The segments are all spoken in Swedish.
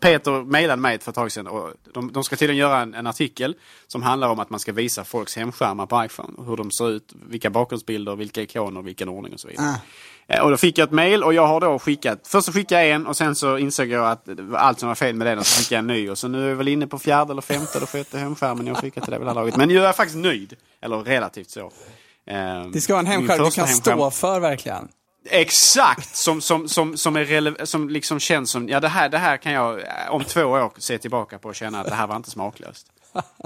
Peter mejlade mig för ett tag sedan, och de ska tydligen göra en artikel som handlar om att man ska visa folks hemskärmar på iPhone, och hur de ser ut, vilka bakgrundsbilder, vilka ikoner, vilken ordning och så vidare. Och då fick jag ett mejl, och jag har då skickat, först så skickade jag en, och sen så insåg jag att allt som var fel med den, och så skickade jag en ny, och så nu är jag väl inne på fjärde eller femte eller sjätte hemskärmen jag skickat till det här laget. Men nu är jag faktiskt nöjd, eller relativt så. Det ska vara en hemskärm du kan stå för verkligen. Exakt, som är som liksom känns som, ja, det här kan jag om 2 år se tillbaka på och känna att det här var inte smaklöst.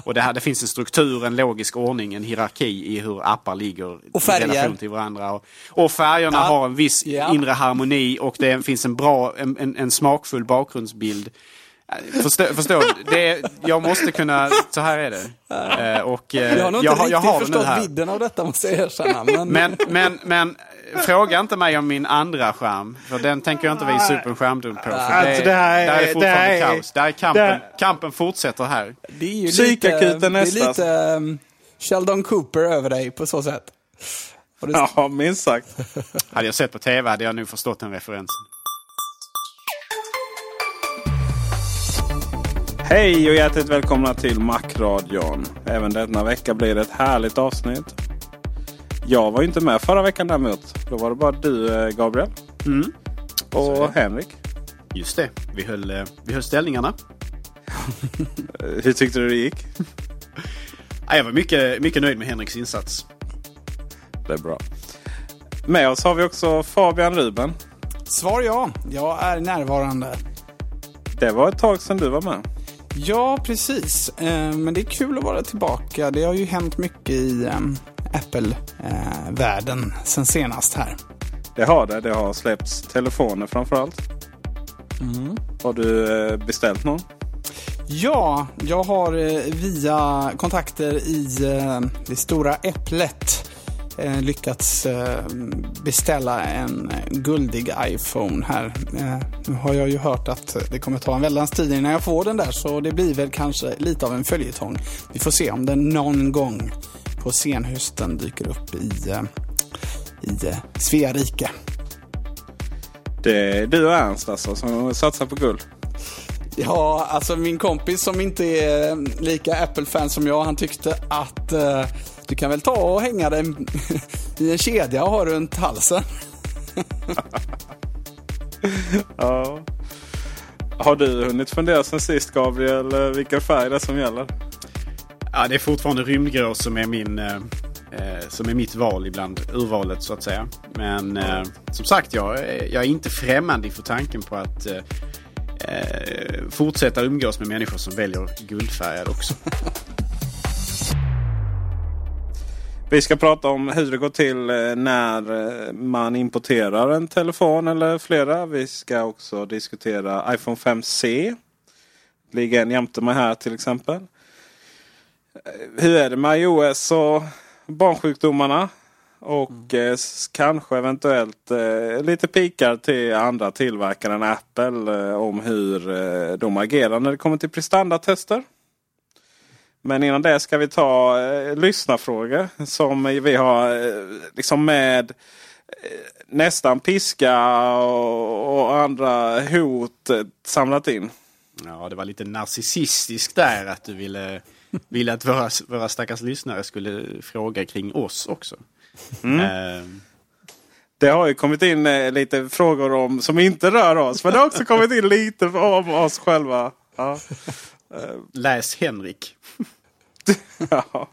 Och det finns en struktur, en logisk ordning, en hierarki i hur appar ligger i relation till varandra, och färgerna har en viss inre harmoni, och det finns en bra en smakfull bakgrundsbild. Förstår det, jag måste kunna, så här är det. Och jag har förstått vidden av detta, måste jag erkänna, men fråga inte mig om min andra skärm, för den tänker jag inte visa upp en skärmdump på, för det här är fortfarande kaos. Där är kampen fortsätter här. Det är ju lite Sheldon Cooper över dig på så sätt. Ja, minst sagt. Hade jag sett på TV hade jag nu förstått den referensen. Hej och hjärtligt välkomna till Mac-radion. Även denna vecka blir det ett härligt avsnitt. Jag var ju inte med förra veckan däremot. Då var det bara du, Gabriel. Mm. Och Henrik. Just det, vi höll ställningarna. Hur tyckte du det gick? Jag var mycket, mycket nöjd med Henriks insats. Det är bra. Med oss har vi också Fabian Ruben. Svar ja, jag är närvarande. Det var ett tag sedan du var med. Ja, precis. Men det är kul att vara tillbaka. Det har ju hänt mycket i Apple-världen sen senast här. Det har släppts telefoner framförallt. Mm. Har du beställt någon? Ja, jag har via kontakter i det stora Äpplet lyckats beställa en guldig iPhone här. Nu har jag ju hört att det kommer ta en väldans tid innan jag får den där, så det blir väl kanske lite av en följetong. Vi får se om den någon gång på senhösten dyker upp i Sverige. Det är du och Ernst alltså som satsar på guld. Ja, alltså min kompis som inte är lika Apple-fan som jag, han tyckte att du kan väl ta och hänga den i en kedja och ha runt halsen. Ja. Har du hunnit fundera sen sist, Gabriel, vilken färg det som gäller? Ja, det är fortfarande rymdgrå som är mitt val ibland, urvalet så att säga. Men som sagt, jag är inte främmande för tanken på att fortsätta umgås med människor som väljer guldfärger också. Vi ska prata om hur det går till när man importerar en telefon eller flera. Vi ska också diskutera iPhone 5C. Ligger en jämte mig här till exempel. Hur är det med iOS och barnsjukdomarna och kanske eventuellt lite pikar till andra tillverkare än Apple om hur de agerar när det kommer till prestandatester. Men innan det ska vi ta lyssnarfrågor som vi har liksom med nästan piska och andra hot samlat in. Ja, det var lite narcissistiskt där att du ville att våra stackars lyssnare skulle fråga kring oss också. Det har ju kommit in lite frågor om som inte rör oss, men det har också kommit in lite om oss själva. Ja. Läs Henrik. Ja.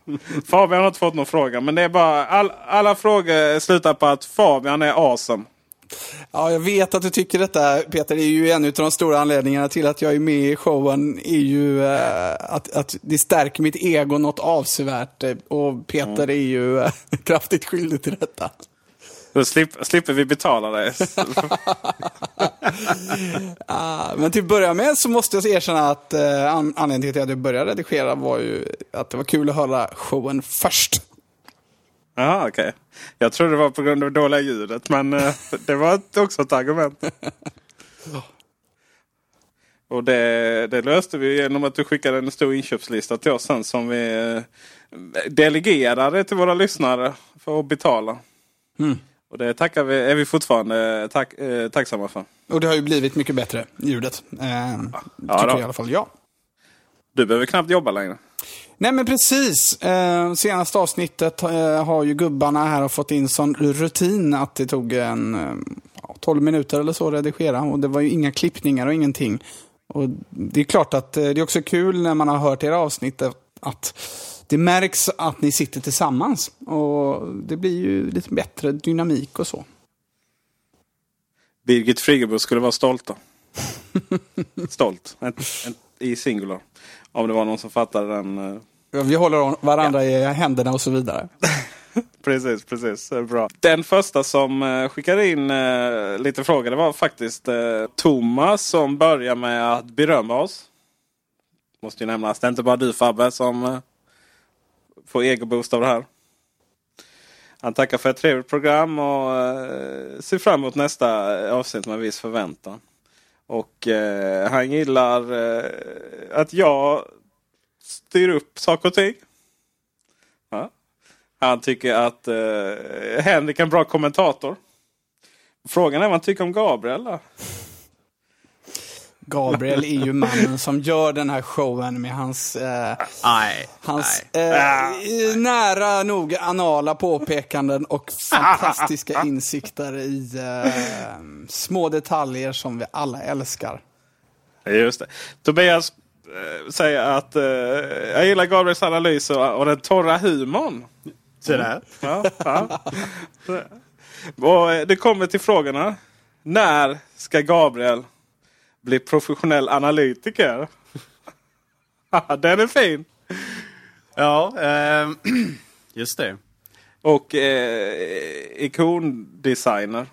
Fabian har inte fått någon fråga, men det är bara alla frågor slutar på att Fabian är awesome. Ja, jag vet att du tycker detta, Peter. Det är ju en av de stora anledningarna till att jag är med i showen, är ju att det stärker mitt ego något avsevärt. Och Peter är ju kraftigt skyldig till detta. Då slipper vi betala det. Men till att börja med så måste jag erkänna att anledningen till att jag började redigera var ju att det var kul att höra showen först. Ja, okej. Jag tror det var på grund av dåliga ljudet, men det var också ett argument. Och det löste vi genom att du skickade en stor inköpslista till oss sen som vi delegerade till våra lyssnare för att betala. Mm. Och det är vi fortfarande tacksamma för. Och det har ju blivit mycket bättre, ljudet. Tycker i alla fall jag. Du behöver knappt jobba längre. Nej, men precis. Senaste avsnittet har ju gubbarna här fått in sån rutin att det tog 12 minuter eller så att redigera. Och det var ju inga klippningar och ingenting. Och det är klart att det är också kul när man har hört era avsnitt att det märks att ni sitter tillsammans. Och det blir ju lite bättre dynamik och så. Birgit Friggebo skulle vara stolt då. Stolt. I singular. Om det var någon som fattade den. Vi håller varandra i händerna och så vidare. Precis. Bra. Den första som skickade in lite frågor, det var faktiskt Thomas som börjar med att berömma oss. Måste ju nämnas. Det är inte bara du, Fabbe, som får egoboost av det här. Han tackar för ett trevligt program och ser fram emot nästa avsnitt med viss förväntan. Och han gillar att jag styr upp saker och ting. Ja. Han tycker att Henrik är en bra kommentator. Frågan är vad han tycker om Gabriel då? Gabriel är ju mannen som gör den här showen med hans nära nog anala påpekanden och fantastiska insikter i små detaljer som vi alla älskar. Just det. Tobias säger att jag gillar Gabriels analys och den torra humorn. Så där. Ja. Och det kommer till frågorna. När ska Gabriel bli professionell analytiker? Den är fin. Ja, just det. Och ikondesigner.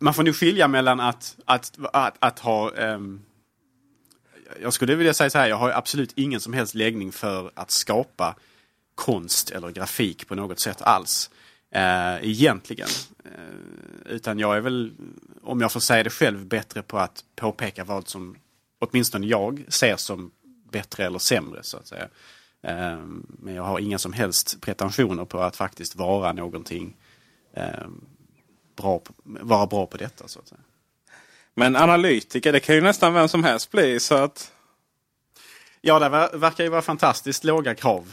Man får nu skilja mellan att ha... jag skulle vilja säga så här, jag har absolut ingen som helst läggning för att skapa konst eller grafik på något sätt alls. Egentligen. Utan jag är väl, om jag får säga det själv, bättre på att påpeka vad som åtminstone jag ser som bättre eller sämre, så att säga. Men jag har inga som helst pretensioner på att faktiskt vara någonting bra på detta, så att säga. Men analytiker, det kan ju nästan vem som helst bli, så att... Ja, det verkar ju vara fantastiskt låga krav.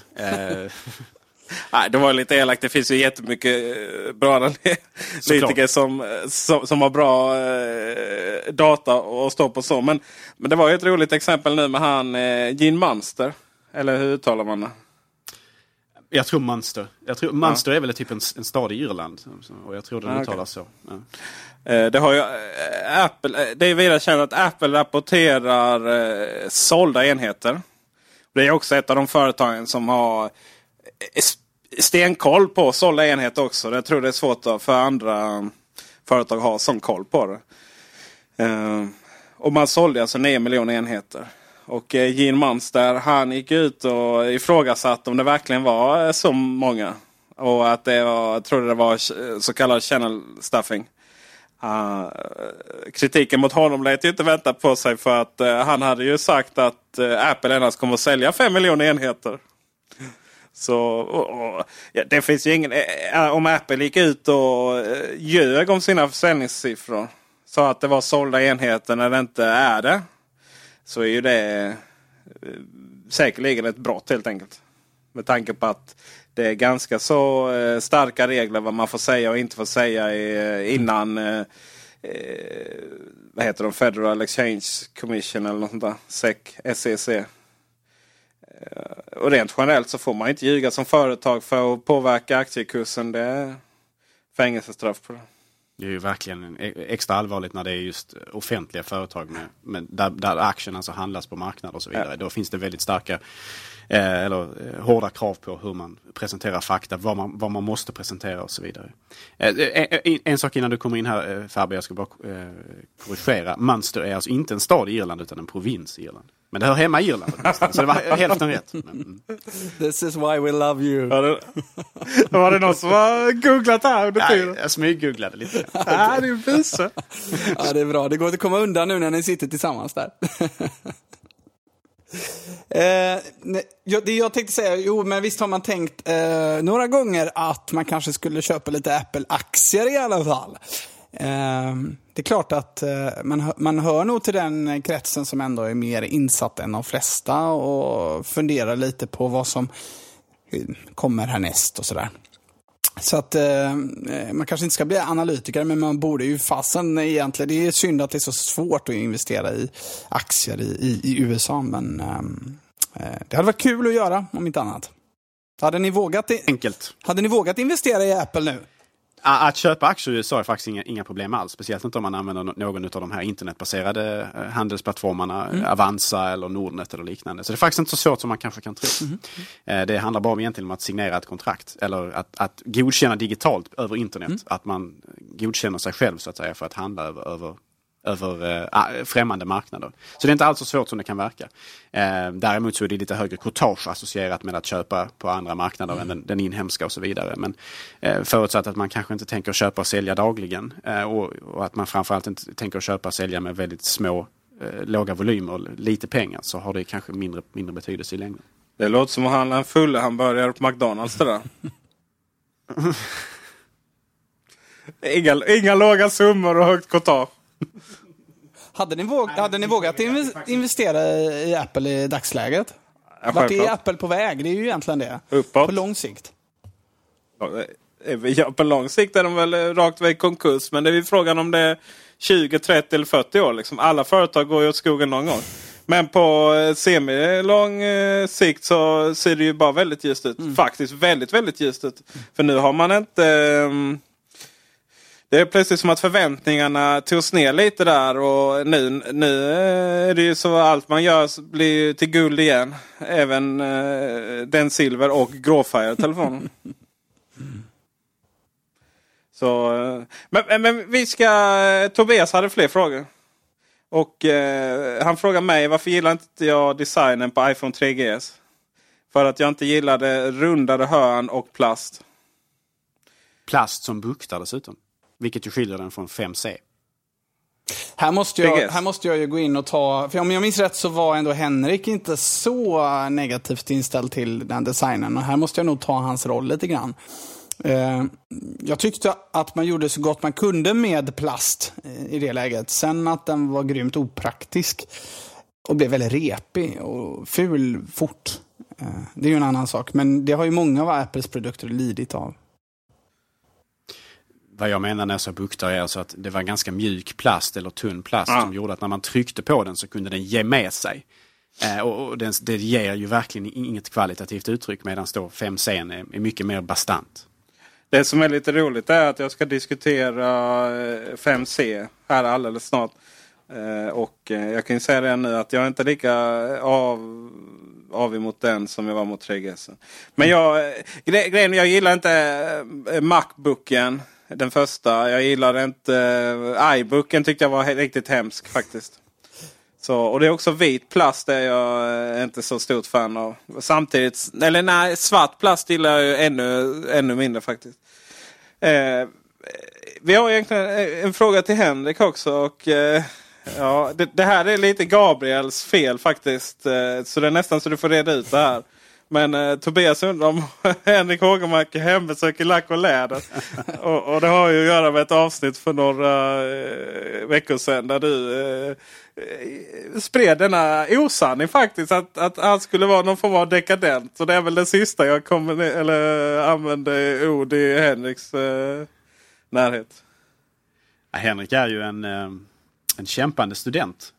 Nej, det var lite elakt. Det finns ju jättemycket bra analytiker som har bra data och stå på så. Men det var ju ett roligt exempel nu med han Gin Munster. Eller hur talar man det? Jag tror Munster. Är väl typ en stad i Irland. Och jag tror den uttalas så. Ja. Det har ju Apple. Det är vidare känt att Apple rapporterar sålda enheter. Det är också ett av de företagen som har stenkoll på sålda enhet också. Jag tror det är svårt för andra företag att ha sån koll på det. Och man sålde alltså 9 miljoner enheter. Och Gin Munster, han gick ut och ifrågasatt om det verkligen var så många. Och att det var, jag tror det var så kallad channel stuffing. Kritiken mot honom lät ju inte vänta på sig, för att han hade ju sagt att Apple endast kommer att sälja 5 miljoner enheter. Så ja, det finns ju ingen... om Apple gick ut och ljög om sina försäljningssiffror, sa att det var sålda enheter när det inte är det, så är ju det säkerligen ett brott helt enkelt. Med tanke på att det är ganska så starka regler vad man får säga och inte får säga innan vad heter de, Federal Exchange Commission eller något sånt där, SEC. Och rent generellt så får man inte ljuga som företag för att påverka aktiekursen. Det är fängelsestraff på det. Det är ju verkligen extra allvarligt när det är just offentliga företag med där aktierna alltså handlas på marknader och så vidare. Ja. Då finns det väldigt starka eller hårda krav på hur man presenterar fakta, vad man måste presentera och så vidare. En sak innan du kommer in här, Fabian, jag ska bara korrigera. Munster är alltså inte en stad i Irland utan en provins i Irland. Men det hör hemma i Irland. Så det var hälften rätt. This is why we love you. Var det någon som har googlat här under tiden? Nej, jag smyggooglade lite. Ja, det är buset. Ja, det är bra. Det går inte att komma undan nu när ni sitter tillsammans där. Det jag tänkte säga, men visst har man tänkt några gånger att man kanske skulle köpa lite Apple-aktier i alla fall. Det är klart att man hör nog till den kretsen som ändå är mer insatt än de flesta och funderar lite på vad som kommer härnäst och sådär. Så att man kanske inte ska bli analytiker, men man borde ju fasen egentligen. Det är synd att det är så svårt att investera i aktier i USA, men det hade varit kul att göra om inte annat. Hade ni vågat investera i Apple nu? Att köpa aktier i USA är faktiskt inga problem alls. Speciellt inte om man använder någon av de här internetbaserade handelsplattformarna, Avanza eller Nordnet eller liknande. Så det är faktiskt inte så svårt som man kanske kan tro. Mm. Det handlar bara egentligen om att signera ett kontrakt eller att godkänna digitalt över internet. Mm. Att man godkänner sig själv så att säga för att handla över främmande marknader. Så det är inte alls så svårt som det kan verka. Däremot så är det lite högre courtage associerat med att köpa på andra marknader än den inhemska och så vidare. Men förutsatt att man kanske inte tänker köpa och sälja dagligen och att man framförallt inte tänker köpa och sälja med väldigt små, låga volymer och lite pengar, så har det kanske mindre betydelse i längden. Det låter som att handla en full hamburgare på McDonalds det där. Inga låga summor och högt courtage. Hade ni vågat investera i Apple i dagsläget? Ja, vart är Apple på väg? Det är ju egentligen det. Uppåt. På lång sikt. Ja, på lång sikt är de väl rakt väg konkurs. Men det är ju frågan om det är 20, 30 eller 40 år. Liksom. Alla företag går ju åt skogen någon gång. Men på semilång sikt så ser det ju bara väldigt ljust ut. Mm. Faktiskt väldigt, väldigt ljust ut. Mm. För nu har man inte... Det är plötsligt som att förväntningarna togs ner lite där, och nu är det ju så att allt man gör blir till guld igen. Även den silver- och gråfärgade telefonen. Så, men vi ska... Tobias hade fler frågor. Och han frågade mig varför gillar inte jag designen på iPhone 3GS. För att jag inte gillade rundade hörn och plast. Plast som buktar dessutom. Vilket ju skiljer den från 5C. Här måste jag ju gå in och ta... För om jag minns rätt så var ändå Henrik inte så negativt inställd till den designen. Och här måste jag nog ta hans roll lite grann. Jag tyckte att man gjorde så gott man kunde med plast i det läget. Sen att den var grymt opraktisk. Och blev väldigt repig och ful fort. Det är ju en annan sak. Men det har ju många av Apples produkter lidit av. Vad jag menar när jag sa buktar är alltså att det var ganska mjuk plast eller tunn plast som gjorde att när man tryckte på den så kunde den ge med sig. Det ger ju verkligen inget kvalitativt uttryck, medan då 5C är mycket mer bastant. Det som är lite roligt är att jag ska diskutera 5C här alldeles snart. Och jag kan ju säga det nu att jag är inte lika av emot den som jag var mot 3GS. Men jag gillar inte MacBooken. Den första, jag gillade inte iBooken, tyckte jag var riktigt hemsk faktiskt. Så, och det är också vit plast, det är jag inte så stort fan av. Samtidigt, eller nej, svart plast gillar jag ju ännu mindre faktiskt. Vi har egentligen en fråga till Henrik också. Och, ja, det här är lite Gabriels fel faktiskt. Så det är nästan så du får reda ut det här. Men Tobias undrar om Henrik Hågemark hembesöker lack och läder. Och det har ju att göra med ett avsnitt för några veckor sedan. Där du spred denna osanning faktiskt. Att han skulle vara någon form av dekadent. Så det är väl det sista jag använde ord i Henriks närhet. Ja, Henrik är ju en kämpande student.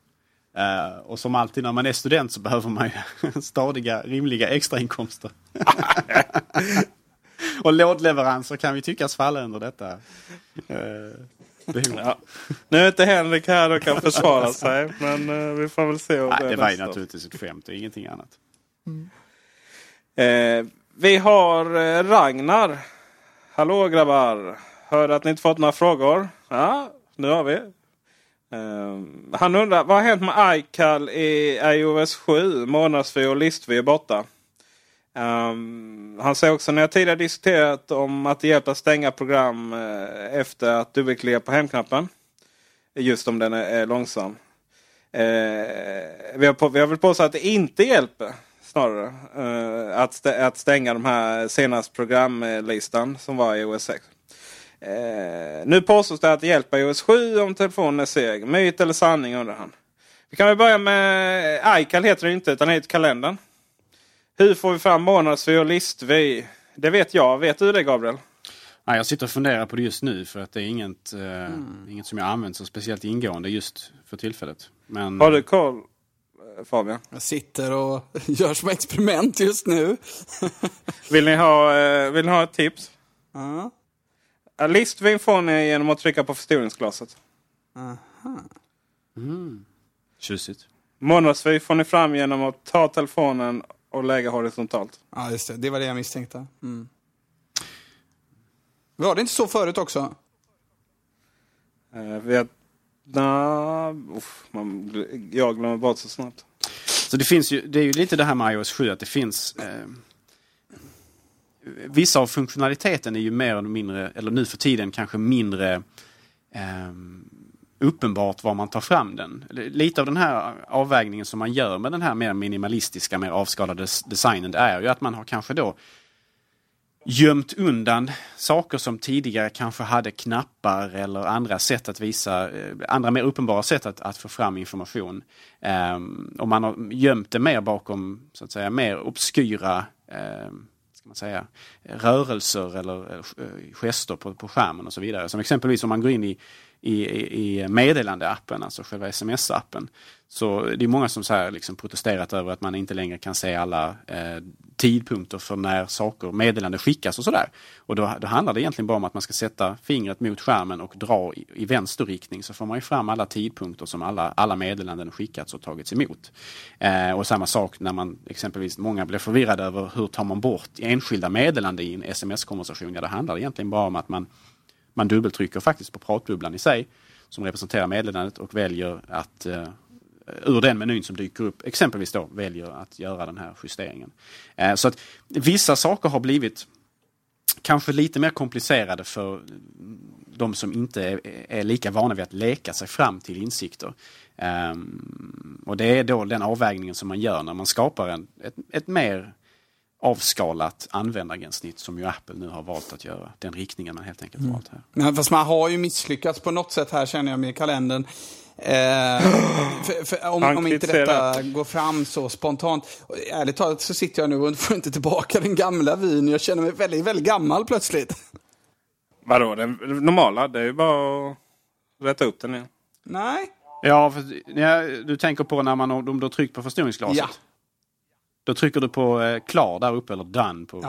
Och som alltid när man är student så behöver man ju stadiga, rimliga extrainkomster. Och lådleveranser kan vi tyckas falla under detta behov. Ja. Nu är inte Henrik här och kan försvara sig, men vi får väl se om det. Det var ju naturligtvis ett skämt och ingenting annat. Mm. Vi har Ragnar. Hallå grabbar. Hörde att ni inte fått några frågor. Ja, nu har vi. Han undrar, vad har hänt med iCal i iOS 7? Månadsvy och listvy är borta. Han säger också, när jag tidigare diskuterat om att det hjälper att stänga program efter att du vill klicka på hemknappen. Just om den är långsam. Vi har väl påstått att det inte hjälper snarare. Att stänga de här senaste programlistan som var i iOS 6. Nu påstås det att det hjälper iOS 7 om telefonen är seg. Myt eller sanning under han. Vi kan väl börja med iCal heter det inte utan det heter kalendern. Hur får vi fram månadsvy och listvy? Det vet jag. Vet du det Gabriel? Nej, jag sitter och funderar på det just nu för att det är inget som jag använt så speciellt ingående just för tillfället. Men, har du koll Fabian? Jag sitter och gör som experiment just nu. Vill ni ha ett tips? Ja. Listvyn får ni genom att trycka på förstoringsglaset. Aha. Mm. Tjusigt. Månadsvy får ni fram genom att ta telefonen och lägga horisontalt. Ja, just det. Det var det jag misstänkte. Mm. Var det inte så förut också? Jag glömmer bort så snabbt. Så det är ju lite det här med iOS 7 att det finns... Vissa av funktionaliteten är ju mer eller mindre, eller nu för tiden kanske mindre uppenbart var man tar fram den. Lite av den här avvägningen som man gör med den här mer minimalistiska, mer avskalade designen är ju att man har kanske då gömt undan saker som tidigare kanske hade knappar eller andra sätt att visa, andra mer uppenbara sätt att få fram information. Och man har gömt det mer bakom, så att säga, mer obskyra rörelser eller gester på skärmen och så vidare. Som exempelvis om man går in i meddelandeappen, alltså själva sms-appen. Så det är många som så här liksom protesterat över att man inte längre kan se alla tidpunkter för när saker, meddelande skickas och sådär. Och då handlar det egentligen bara om att man ska sätta fingret mot skärmen och dra i vänsterriktning. Så får man ju fram alla tidpunkter som alla meddelanden skickats och tagits emot. Och samma sak när man exempelvis, många blir förvirrade över hur tar man bort enskilda meddelanden i en sms-konversation. Ja, det handlar egentligen bara om att man dubbeltrycker faktiskt på pratbubblan i sig som representerar meddelandet och väljer att ur den menyn som dyker upp exempelvis då väljer att göra den här justeringen. Så att vissa saker har blivit kanske lite mer komplicerade för de som inte är lika vana vid att leka sig fram till insikter. Och det är då den avvägningen som man gör när man skapar ett mer avskalat användargränssnitt som ju Apple nu har valt att göra. Den riktningen man helt enkelt valt här. Men fast man har ju misslyckats på något sätt här känner jag med kalendern. För om inte detta går fram så spontant. Ärligt talat så sitter jag nu och får inte tillbaka den gamla vyn. Jag känner mig väldigt, väldigt gammal plötsligt. Vadå? Den normala? Det är ju bara att rätta upp den igen. Nej. Ja, du tänker på när man då tryckt på förstoringsglaset. Ja. Då trycker du på klar där uppe eller done på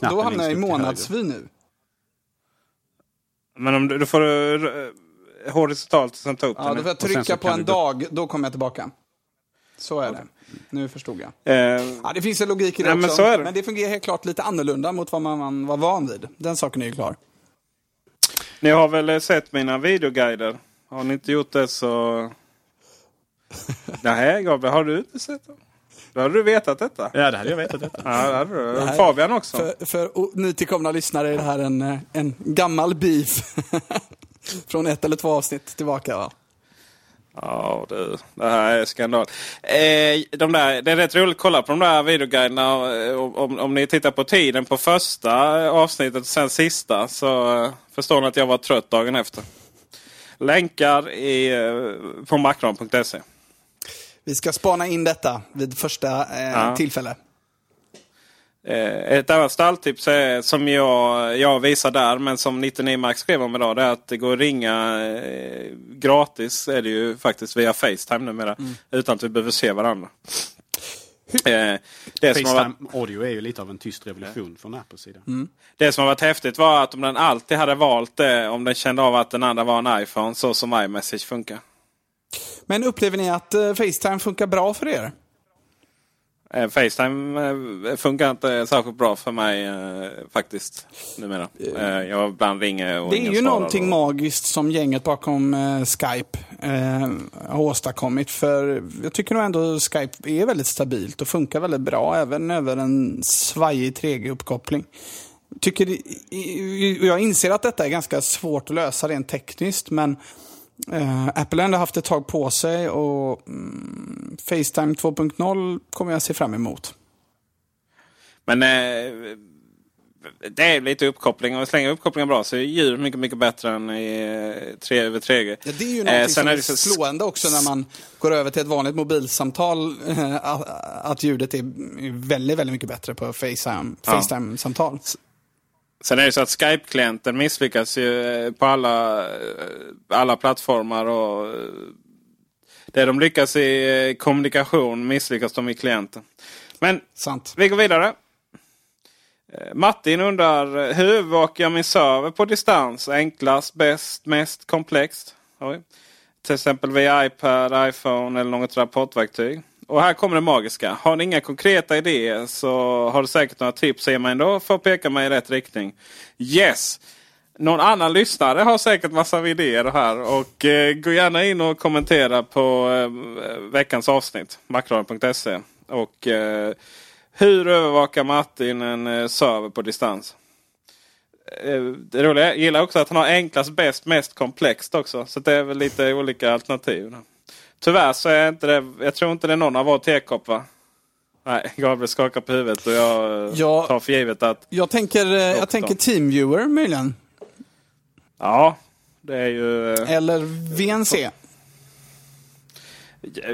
då hamnar jag i månadsvy nu. Men om du får horisontalt sen ta upp den. Ja, då får jag trycka på en dag, då kommer jag tillbaka. Så är det. Nu förstod jag. Det finns en logik i det också. Men det fungerar helt klart lite annorlunda mot vad man var van vid. Den saken är ju klar. Ni har väl sett mina videoguider? Har ni inte gjort det så... Nej, Gabriel, har du sett dem? Då hade du vetat detta. Ja, det hade jag vetat detta. Ja, det hade du. Det här, Fabian också. För nytillkomna lyssnare är det här en gammal beef från ett eller två avsnitt tillbaka, va? Ja, det här är skandal. Det är rätt roligt att kolla på de där videoguiderna. Om ni tittar på tiden på första avsnittet och sen sista, så förstår ni att jag var trött dagen efter. Länkar på macron.se. Vi ska spana in detta vid första tillfälle. Ett annat stalltips är, som jag visar där, men som 99 Mac skrev om idag, det är att det går att ringa gratis, är det ju faktiskt via FaceTime numera, utan att vi behöver se varandra. FaceTime audio är ju lite av en tyst revolution från Apples sida. Mm. Det som har varit häftigt var att om den alltid hade valt det, om den kände av att den andra var en iPhone, så som iMessage funkar. Men upplever ni att FaceTime funkar bra för er? FaceTime funkar inte särskilt bra för mig faktiskt numera. Jag ibland ringer och det är ju någonting magiskt som gänget bakom Skype har åstadkommit. För jag tycker nog ändå att Skype är väldigt stabilt och funkar väldigt bra även över en svajig 3G-uppkoppling. Jag inser att detta är ganska svårt att lösa rent tekniskt, men Apple har haft ett tag på sig, och FaceTime 2.0 kommer jag se fram emot. Men det är lite uppkoppling, och slänger uppkopplingen bra så är ju mycket, mycket bättre än i 3 över 3G. Ja, det är ju någonting som är det slående också när man går över till ett vanligt mobilsamtal, att ljudet är väldigt, väldigt mycket bättre på FaceTime-samtal. Sen är det så att Skype-klienten misslyckas ju på alla plattformar, och där de lyckas i kommunikation misslyckas de i klienten. Men sant. Vi går vidare. Martin undrar, hur övervakar jag min server på distans? Enklast, bäst, mest komplext? Oj. Till exempel via iPad, iPhone eller något rapportverktyg. Och här kommer det magiska. Har ni inga konkreta idéer så har du säkert några tips, säger man ändå, för att peka mig i rätt riktning. Yes! Någon annan lyssnare har säkert massa idéer här. Och gå gärna in och kommentera på veckans avsnitt. Macron.se. Och hur övervakar Martin en server på distans? Det roliga, jag gillar också att han har enklast, bäst, mest komplext också. Så det är väl lite olika alternativ. Tyvärr så är inte det, jag tror inte det är någon av vår tekopp, va? Nej, Gabriel skakar på huvudet och jag tar för givet att... Jag tänker TeamViewer möjligen. Ja, det är ju... Eller VNC.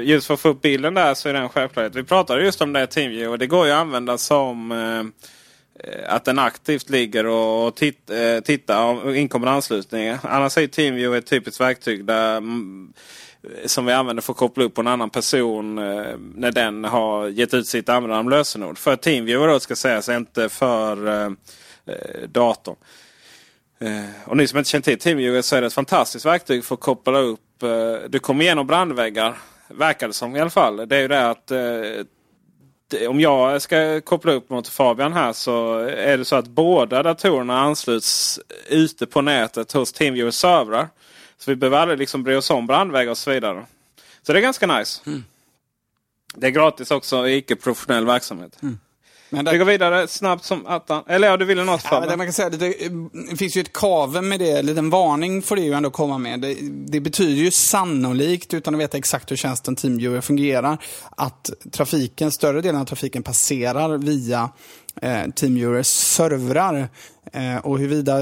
Just för att få upp bilden där så är det en självklarhet. Vi pratade just om det här TeamViewer. Det går ju att använda som... att den aktivt ligger och tittar om inkommande anslutningar. Annars är TeamViewer ett typiskt verktyg där... som vi använder för att koppla upp på en annan person när den har gett ut sitt användarnamnlösenord. För TeamViewer då, ska sägas, inte för datorn. Och ni som inte känner till TeamViewer, så är det ett fantastiskt verktyg för att koppla upp. Du kommer igenom brandväggar, verkar det som i alla fall. Det är ju det att om jag ska koppla upp mot Fabian här, så är det så att båda datorerna ansluts ute på nätet hos TeamViewer servrar. Så vi behöver aldrig liksom bry oss om brandvägar och så vidare. Så det är ganska nice. Mm. Det är gratis också i icke-professionell verksamhet. Mm. Men det... Vi går vidare snabbt som attan. Eller ja, du ville något för mig. Man kan säga, det finns ju ett kave med det. En liten varning får det ju ändå komma med. Det betyder ju sannolikt, utan att veta exakt hur tjänsten TeamViewer fungerar, att trafiken, större delen av trafiken passerar via TeamViewers servrar. Och huruvida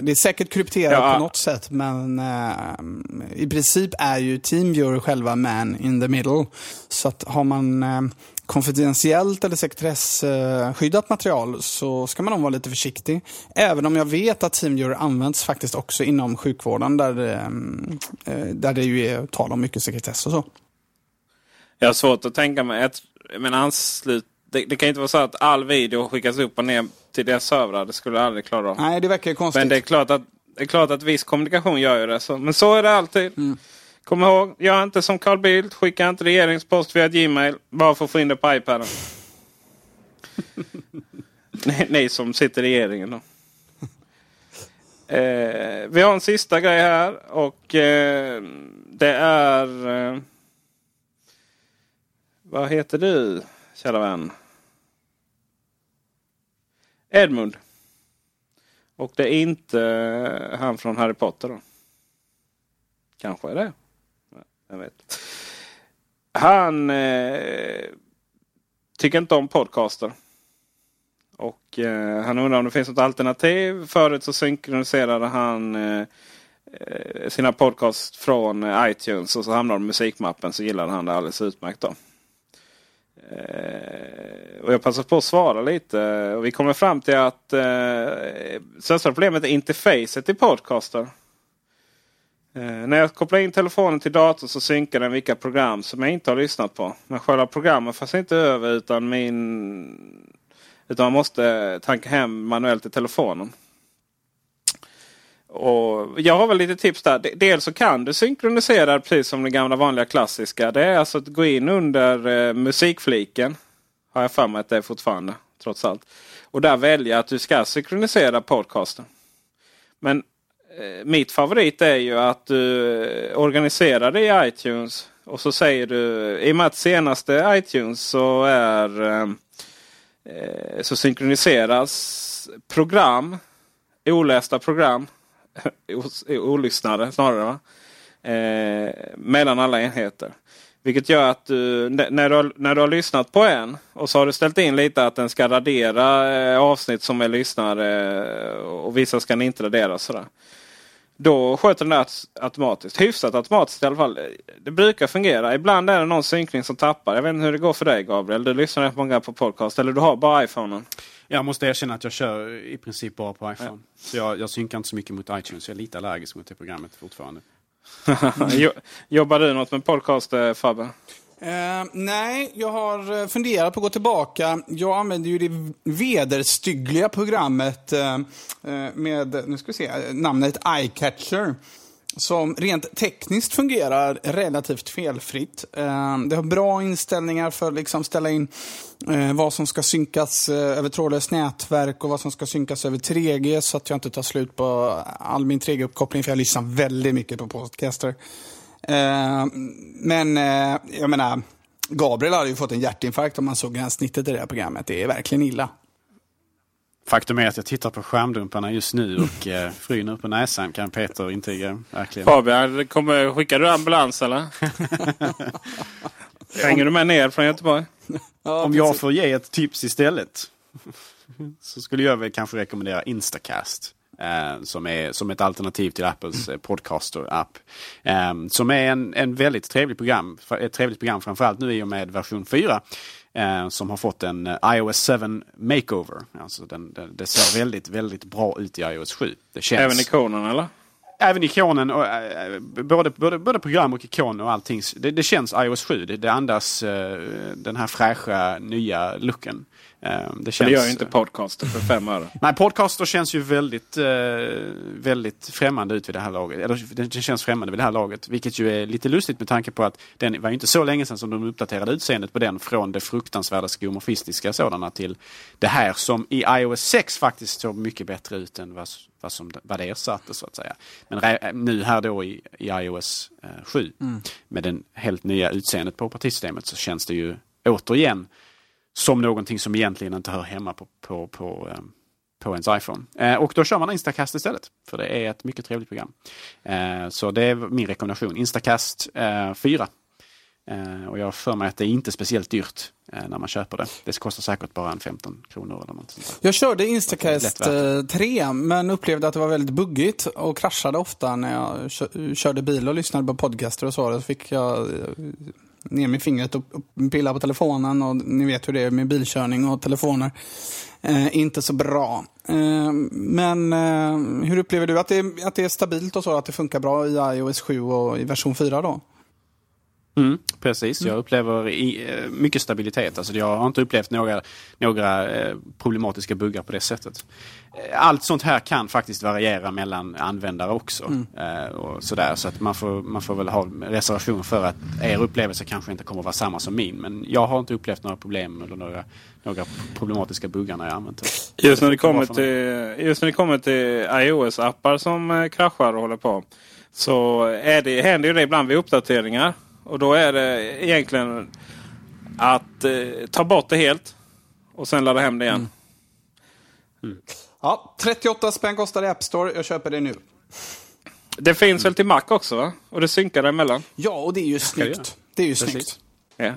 det är säkert krypterat på något sätt, men i princip är ju TeamViewer själva man in the middle. Så att har man konfidentiellt eller sekretessskyddat material, så ska man nog vara lite försiktig. Även om jag vet att TeamViewer används faktiskt också inom sjukvården, där det ju är tal om mycket sekretess och så. Jag har svårt att tänka mig att det kan inte vara så att all video skickas upp och ner till deras servrar. Det skulle jag aldrig klara av. Nej, det verkar ju konstigt. Men det är klart att viss kommunikation gör ju det. Men så är det alltid. Mm. Kom ihåg, gör inte som Carl Bildt. Skicka inte regeringspost via Gmail. Bara för att få in det på iPaden. Nej, som sitter i regeringen då. Vi har en sista grej här. Och det är... Vad heter du, kära vän? Edmund. Och det är inte han från Harry Potter då. Kanske är det. Nej, jag vet. Han tycker inte om podcaster. Och han undrar om det finns något alternativ. Förut så synkroniserade han sina podcast från iTunes. Och så hamnade de i musikmappen, så gillade han det alldeles utmärkt då. Och jag passar på att svara lite. Och vi kommer fram till att största problemet är interfacet i podcaster. När jag kopplar in telefonen till datorn så synkar den vilka program som jag inte har lyssnat på. Men själva programmen fast inte över utan man måste tanka hem manuellt i telefonen. Och jag har väl lite tips där. Dels så kan du synkronisera precis som den gamla vanliga klassiska. Det är alltså att gå in under musikfliken. Har jag för mig att det är fortfarande trots allt. Och där välja att du ska synkronisera podcasten. Men mitt favorit är ju att du organiserar det i iTunes. Och så säger du, i och med att senaste iTunes så är så synkroniseras program, olästa program, olyssnade snarare va? Mellan alla enheter. Vilket gör att du, när du har lyssnat på en och så har du ställt in lite att den ska radera avsnitt som är lyssnare och vissa ska den inte radera sådär. Då sköter den det automatiskt. Hyfsat automatiskt i alla fall. Det brukar fungera. Ibland är det någon synkning som tappar. Jag vet inte hur det går för dig, Gabriel. Du lyssnar rätt många på podcast eller du har bara iPhonen. Jag måste erkänna att jag kör i princip bara på iPhone. Ja. Så jag synkar inte så mycket mot iTunes. Jag är lite allergisk mot det programmet fortfarande. Jobbar du något med podcast, Fabian? Nej, jag har funderat på att gå tillbaka. Jag använder ju det vederstyggliga programmet med, nu ska vi se, namnet iCatcher. Som rent tekniskt fungerar relativt felfritt. Det har bra inställningar för att liksom ställa in vad som ska synkas över trådlöst nätverk och vad som ska synkas över 3G så att jag inte tar slut på all min 3G-uppkoppling, för jag lyssnar väldigt mycket på podcaster. Men jag menar, Gabriel hade ju fått en hjärtinfarkt om man såg gränssnittet i det här programmet. Det är verkligen illa. Faktum är att jag tittar på skärmdumparna just nu och fryner på näsan, kan Peter intyga. Fabian, skickar du ambulans eller? Hänger du med ner från Göteborg? Ja, om jag får ge ett tips istället så skulle jag väl kanske rekommendera Instacast. Som ett alternativ till Apples podcaster-app. Som är en väldigt trevligt program framförallt nu i och med version 4. Som har fått en iOS 7 makeover. Alltså det ser väldigt, väldigt bra ut i iOS 7. Det känns. Även ikonen eller? Även ikonen, och, både program och ikon och allting. Det känns iOS 7. Det andas den här fräscha nya looken. Det gör ju inte podcaster för 5 öre. Nej, podcaster känns ju väldigt, väldigt främmande ut vid det här laget. Eller det känns främmande vid det här laget. Vilket ju är lite lustigt med tanke på att den var ju inte så länge sedan som de uppdaterade utseendet på den. Från det fruktansvärda skomorfistiska sådana till det här som i iOS 6 faktiskt såg mycket bättre ut än vad det ersatte så att säga. Men nu här då i iOS 7 med den helt nya utseendet på operativsystemet så känns det ju återigen som någonting som egentligen inte hör hemma på ens iPhone. Och då kör man Instacast istället. För det är ett mycket trevligt program. Så det är min rekommendation. Instacast 4. Och jag för mig att det är inte speciellt dyrt när man köper det. Det kostar säkert bara 15 kronor eller något sånt. Jag körde Instacast 3 men upplevde att det var väldigt buggigt och kraschade ofta när jag körde bil och lyssnade på podcaster och så. Så fick jag ner med fingret och pilla på telefonen, och ni vet hur det är med bilkörning och telefoner. Inte så bra. Men hur upplever du att det är stabilt och så, att det funkar bra i iOS 7 och i version 4 då? Precis, jag upplever mycket stabilitet. Alltså, jag har inte upplevt några problematiska buggar på det sättet. Allt sånt här kan faktiskt variera mellan användare också. Och sådär, så att man får väl ha reservation för att er upplevelse kanske inte kommer att vara samma som min. Men jag har inte upplevt några problem eller några problematiska buggar när jag använder det. Just när det kommer till iOS-appar som kraschar och håller på, så händer ju det ibland vid uppdateringar. Och då är det egentligen att ta bort det helt och sen ladda hem det igen. Ja, 38 spänn kostar i App Store. Jag köper det nu. Det finns väl till Mac också, va? Och det synkar emellan. Ja, och det är ju snyggt. Det är ju snyggt. Ja.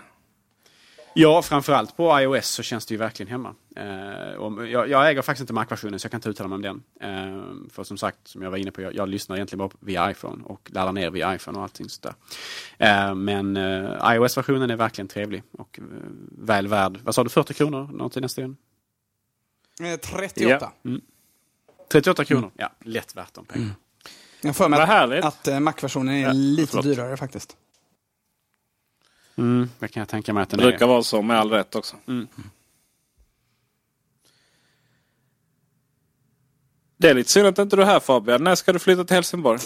Ja, framförallt på iOS så känns det ju verkligen hemma. Jag äger faktiskt inte Mac-versionen så jag kan inte uttala mig om den. För som sagt, som jag var inne på, jag lyssnar egentligen bara via iPhone och laddar ner via iPhone och allting sådär. Men iOS-versionen är verkligen trevlig och väl värd. Vad sa du, 40 kronor någonting nästan? 38. Mm. 38 kronor, ja. Lätt värt de pengarna. Jag får med att Mac-versionen är lite dyrare faktiskt. Det kan jag tänka mig att den brukar vara så med all rätt också. Det är lite synd att inte du är här, Fabian. När ska du flytta till Helsingborg?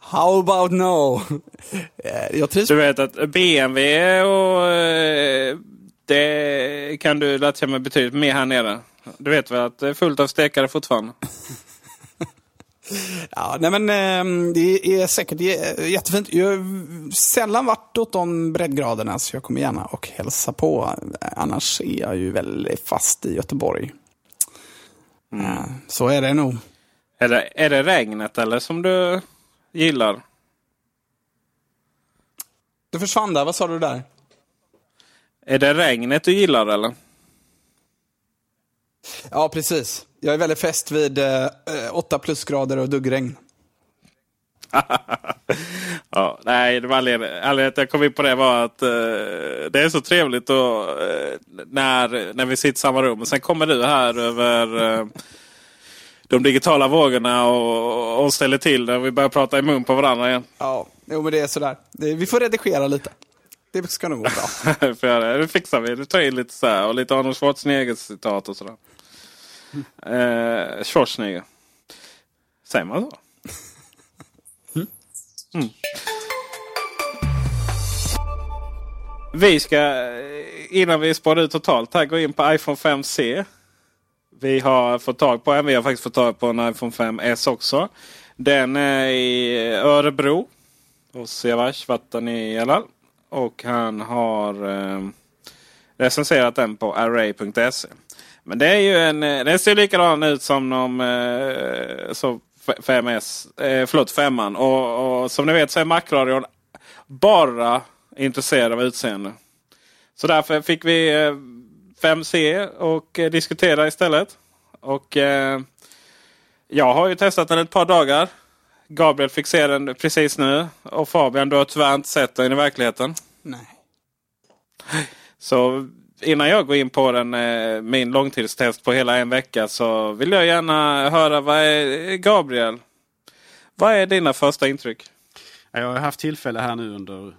How about no? Jag trivs. Du vet att BMW och det kan du lätt med betydligt mer här nere. Du vet väl att det är fullt av stekare fortfarande. Ja, nej men det är säkert jättefint. Jag har sällan varit åt de breddgraderna så jag kommer gärna och hälsa på. Annars är jag ju väldigt fast i Göteborg. Så är det nog. Är det regnet eller som du gillar? Du försvann där, vad sa du där? Är det regnet du gillar eller? Ja, precis. Jag är väldigt fäst vid 8 plusgrader och duggregn. Ja, nej, det var anledningen att jag kom in på det var att det är så trevligt och, när vi sitter i samma rum. Och sen kommer du här över de digitala vågorna och ställer till det. Vi börjar prata i mun på varandra igen. Ja, jo, men det är sådär. Vi får redigera lite. Det ska nog gå bra. Det fixar vi. Du tar in lite så här och lite Arnold Schwarzeneggers citat och sådär. Schwarzenegger. Säger man så? Vi ska, innan vi spår ut totalt här, gå in på iPhone 5C. Vi har fått tag på en. Vi har faktiskt fått tag på en iPhone 5S också. Den är i Örebro. Och Sevars vatten i Jalal. Och han har recenserat den på array.se. Men det är ju den ser likadan ut som de som 5S, förlåt 5an. Och som ni vet så är Mac-radion bara intresserad av utseende. Så därför fick vi 5C och diskutera istället. Och jag har ju testat den ett par dagar. Gabriel fick se den precis nu. Och Fabian, du har tyvärr inte sett den i verkligheten. Nej. Så innan jag går in på den, min långtidstest på hela en vecka, så vill jag gärna höra, vad är, Gabriel, vad är dina första intryck? Jag har haft tillfälle här nu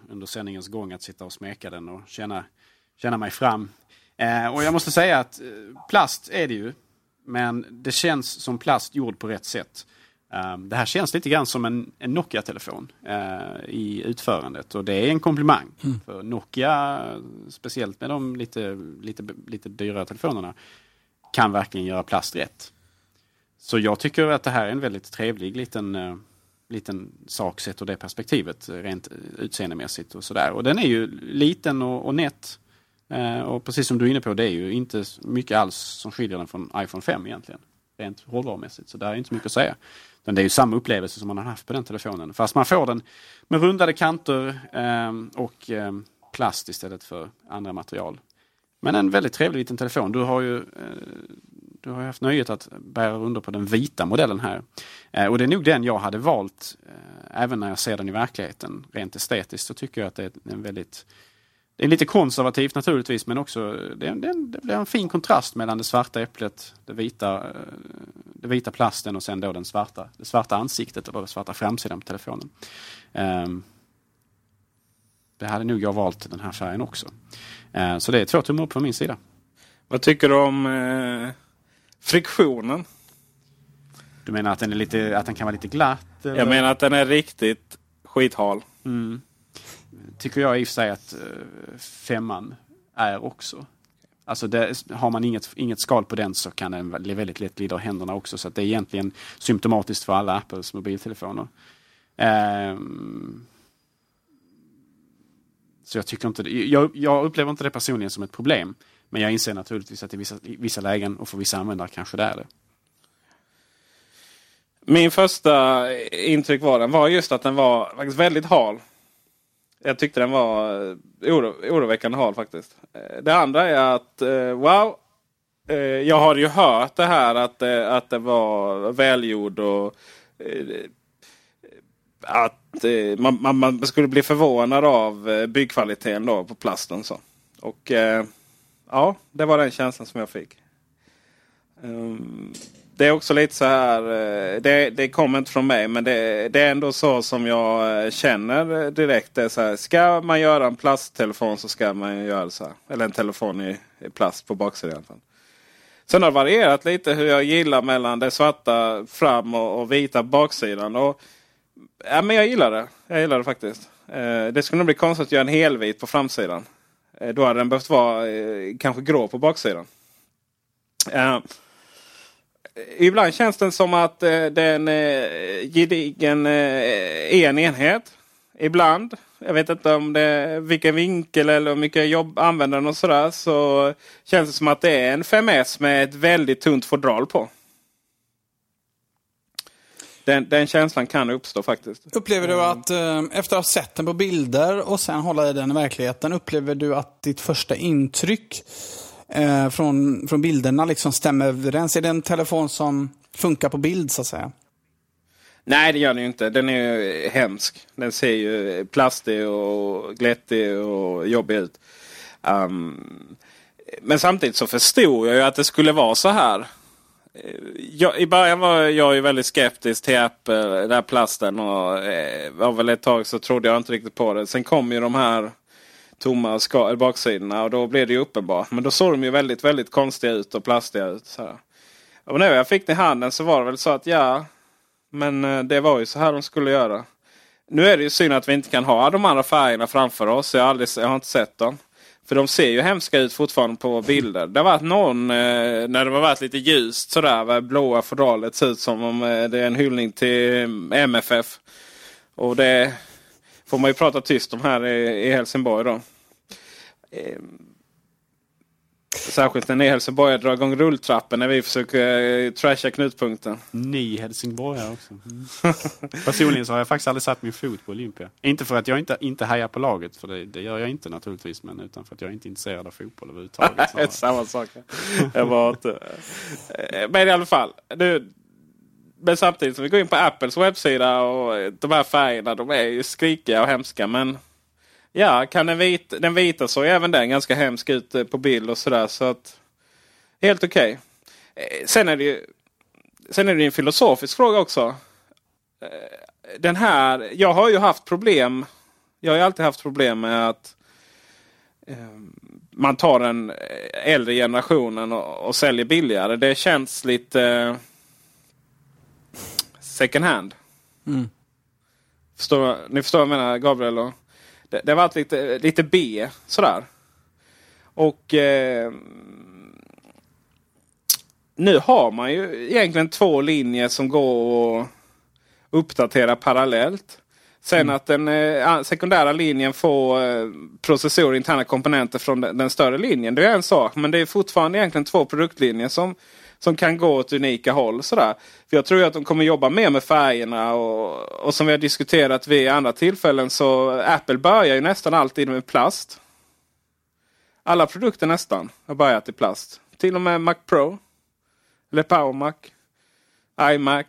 under sändningens gång att sitta och smeka den och känna mig fram. Och jag måste säga att plast är det ju, men det känns som plast gjord på rätt sätt. Det här känns lite grann som en Nokia-telefon i utförandet. Och det är en komplimang. För Nokia, speciellt med de lite dyrare telefonerna, kan verkligen göra plast rätt. Så jag tycker att det här är en väldigt trevlig liten sak sett ur det perspektivet. Rent utseendemässigt och sådär. Och den är ju liten och nätt. Och precis som du är inne på, det är ju inte mycket alls som skiljer den från iPhone 5 egentligen. Rent hållbarmässigt. Så det är inte så mycket att säga. Men det är ju samma upplevelse som man har haft på den telefonen. Fast man får den med rundade kanter och plast istället för andra material. Men en väldigt trevlig liten telefon. Du har ju haft nöjet att bära under på den vita modellen här. Och det är nog den jag hade valt även när jag ser den i verkligheten. Rent estetiskt så tycker jag att det är det är lite konservativt naturligtvis, men också det blir en fin kontrast mellan det svarta äpplet, det vita plasten och sen då det svarta ansiktet eller det svarta framsidan på telefonen. Det hade nog jag valt den här färgen också. Så det är 2 tummar upp från min sida. Vad tycker du om friktionen? Du menar att den kan vara lite glatt? Eller? Jag menar att den är riktigt skithal. Mm. Tycker jag i och för sig att 5an är också. Alltså har man inget skal på den så kan den väldigt lätt glida av händerna också. Så att det är egentligen symptomatiskt för alla Apples mobiltelefoner. Så jag tycker inte, jag upplever inte det personligen som ett problem. Men jag inser naturligtvis att i vissa lägen och för vissa användare kanske det är det. Min första intryck var just att den var faktiskt väldigt hal. Jag tyckte den var oroväckande hal faktiskt. Det andra är att, wow, jag har ju hört det här att det var välgjord och att man skulle bli förvånad av byggkvaliteten då på plasten. Så. Och ja, det var den känslan som jag fick. Det är också lite så här, det kommer inte från mig, men det är ändå så som jag känner direkt. Det är så här, ska man göra en plasttelefon så ska man göra så här. Eller en telefon i plast på baksidan i alla fall. Sen har det varierat lite hur jag gillar mellan det svarta fram och vita baksidan. Och, ja, men jag gillar det. Jag gillar det faktiskt. Det skulle nog bli konstigt att göra en helvit på framsidan. Då hade den behövt vara kanske grå på baksidan. Ibland känns det som att den gedigen är en enhet. Ibland. Jag vet inte om det, vilken vinkel eller hur mycket jobb användaren och sådär. Så känns det som att det är en 5S med ett väldigt tunt fodral på. Den känslan kan uppstå faktiskt. Upplever du att efter att ha sett den på bilder och sen hålla i den i verkligheten, upplever du att ditt första intryck från bilderna liksom stämmer överens? Är det en telefon som funkar på bild så att säga? Nej, det gör den ju inte. Den är ju hemsk. Den ser ju plastig och glättig och jobbig ut. Men samtidigt så förstod jag ju att det skulle vara så här. I början var jag ju väldigt skeptisk till Apple, den här plasten, och var väl ett tag så trodde jag inte riktigt på det. Sen kom ju de här tomma baksidorna och då blev det ju uppenbart. Men då såg de ju väldigt, väldigt konstiga ut och plastiga ut. Så här. Och när jag fick det i handen så var det väl så att ja, men det var ju så här de skulle göra. Nu är det ju synd att vi inte kan ha de andra färgerna framför oss. Jag har inte sett dem. För de ser ju hemska ut fortfarande på bilder. Det har varit någon, när det har varit lite ljust sådär, blåa fodralet ser ut som om det är en hyllning till MFF. Och det får man ju prata tyst om här i Helsingborg då. Särskilt när ni i Helsingborg drar igång rulltrappen när vi försöker trasha knutpunkten. Ni Helsingborg här också. Personligen så har jag faktiskt aldrig satt min fot på Olympia. Inte för att jag inte hejar på laget, för det gör jag inte naturligtvis, men utan för att jag är inte intresserad av fotboll överhuvudtaget. Det är samma sak. Jag var inte. Men i alla fall, men samtidigt som vi går in på Apples webbsida och de här färgerna, de är ju skrikiga och hemska, men ja, kan den vita så är även den ganska hemsk ut på bild och sådär. Så att, helt okej. Sen är det en filosofisk fråga också. Den här, jag har ju haft problem. Jag har ju alltid haft problem med att man tar den äldre generationen och säljer billigare. Det känns lite second hand. Mm. Ni förstår vad jag menar, Gabriel och... Det har varit lite B sådär. Och nu har man ju egentligen två linjer som går att uppdatera parallellt. Sen att den sekundära linjen får processorer och interna komponenter från den större linjen. Det är en sak, men det är fortfarande egentligen två produktlinjer som kan gå åt unika håll. Sådär. För jag tror ju att de kommer jobba mer med färgerna. Och som vi har diskuterat vid andra tillfällen så Apple börjar ju nästan alltid med plast. Alla produkter nästan har börjat i plast. Till och med Mac Pro. Eller Power Mac. iMac.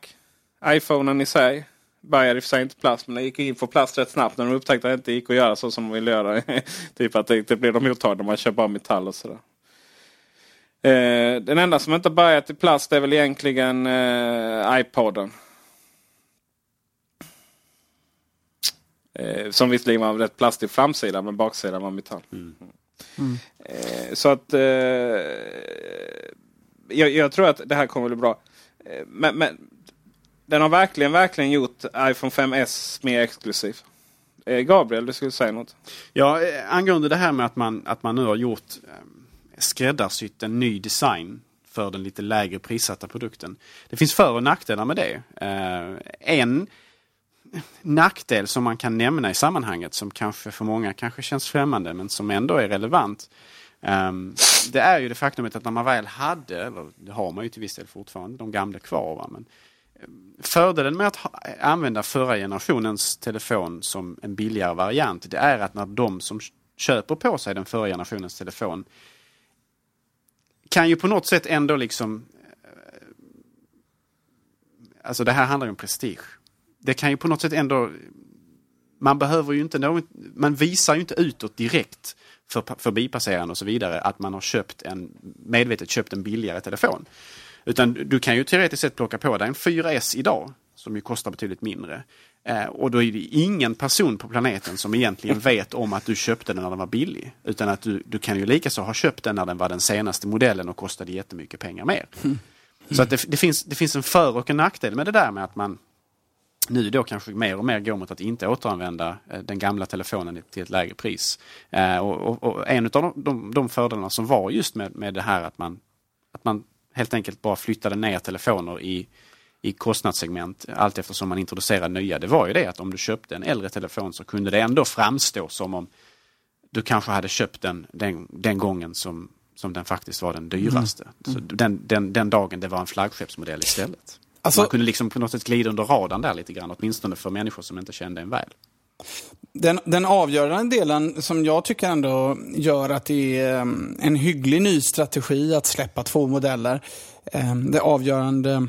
iPhonen i sig. Började i sig inte plast, men det gick in på plast rätt snabbt. När de upptäckte att det inte gick att göra så som de ville göra. Typ att det blev de mottagna när man köper bara metall och sådär. Den enda som inte börjat i plast är väl egentligen iPoden. Som visserligen var rätt plastig framsida, men baksidan var metall. Mm. Så att jag tror att det här kommer bli bra. Men den har verkligen gjort iPhone 5S mer exklusiv. Gabriel, du skulle säga något? Ja, angående det här med att man nu har gjort... skräddarsytt en ny design för den lite lägre prissatta produkten. Det finns för- och nackdelar med det. En nackdel som man kan nämna i sammanhanget som kanske för många kanske känns främmande men som ändå är relevant, det är ju det faktumet att när man väl hade, eller det har man ju till viss del fortfarande, de gamla kvar, va? Men fördelen med att använda förra generationens telefon som en billigare variant, det är att när de som köper på sig den förra generationens telefon kan ju på något sätt ändå liksom, alltså det här handlar ju om prestige. Det kan ju på något sätt ändå, man behöver ju inte något, man visar ju inte utåt direkt för bipasserande och så vidare att man har medvetet köpt en billigare telefon. Utan du kan ju teoretiskt sett plocka på dig en 4S idag som ju kostar betydligt mindre. Och då är det ingen person på planeten som egentligen vet om att du köpte den när den var billig. Utan att du kan ju lika så ha köpt den när den var den senaste modellen och kostade jättemycket pengar mer. Så att det finns en för- och en nackdel med det där med att man nu då kanske mer och mer går mot att inte återanvända den gamla telefonen till ett lägre pris. Och en av de fördelarna som var just med det här att man helt enkelt bara flyttade ner telefoner i kostnadssegment allt eftersom man introducerade nya. Det var ju det att om du köpte en äldre telefon så kunde det ändå framstå som om du kanske hade köpt den gången som den faktiskt var den dyraste. Mm. Så den dagen det var en flaggskeppsmodell istället. Alltså, man kunde liksom på något sätt glida under radarn där lite grann, åtminstone för människor som inte kände en väl. Den avgörande delen som jag tycker ändå gör att det är en hygglig ny strategi att släppa två modeller. Det avgörande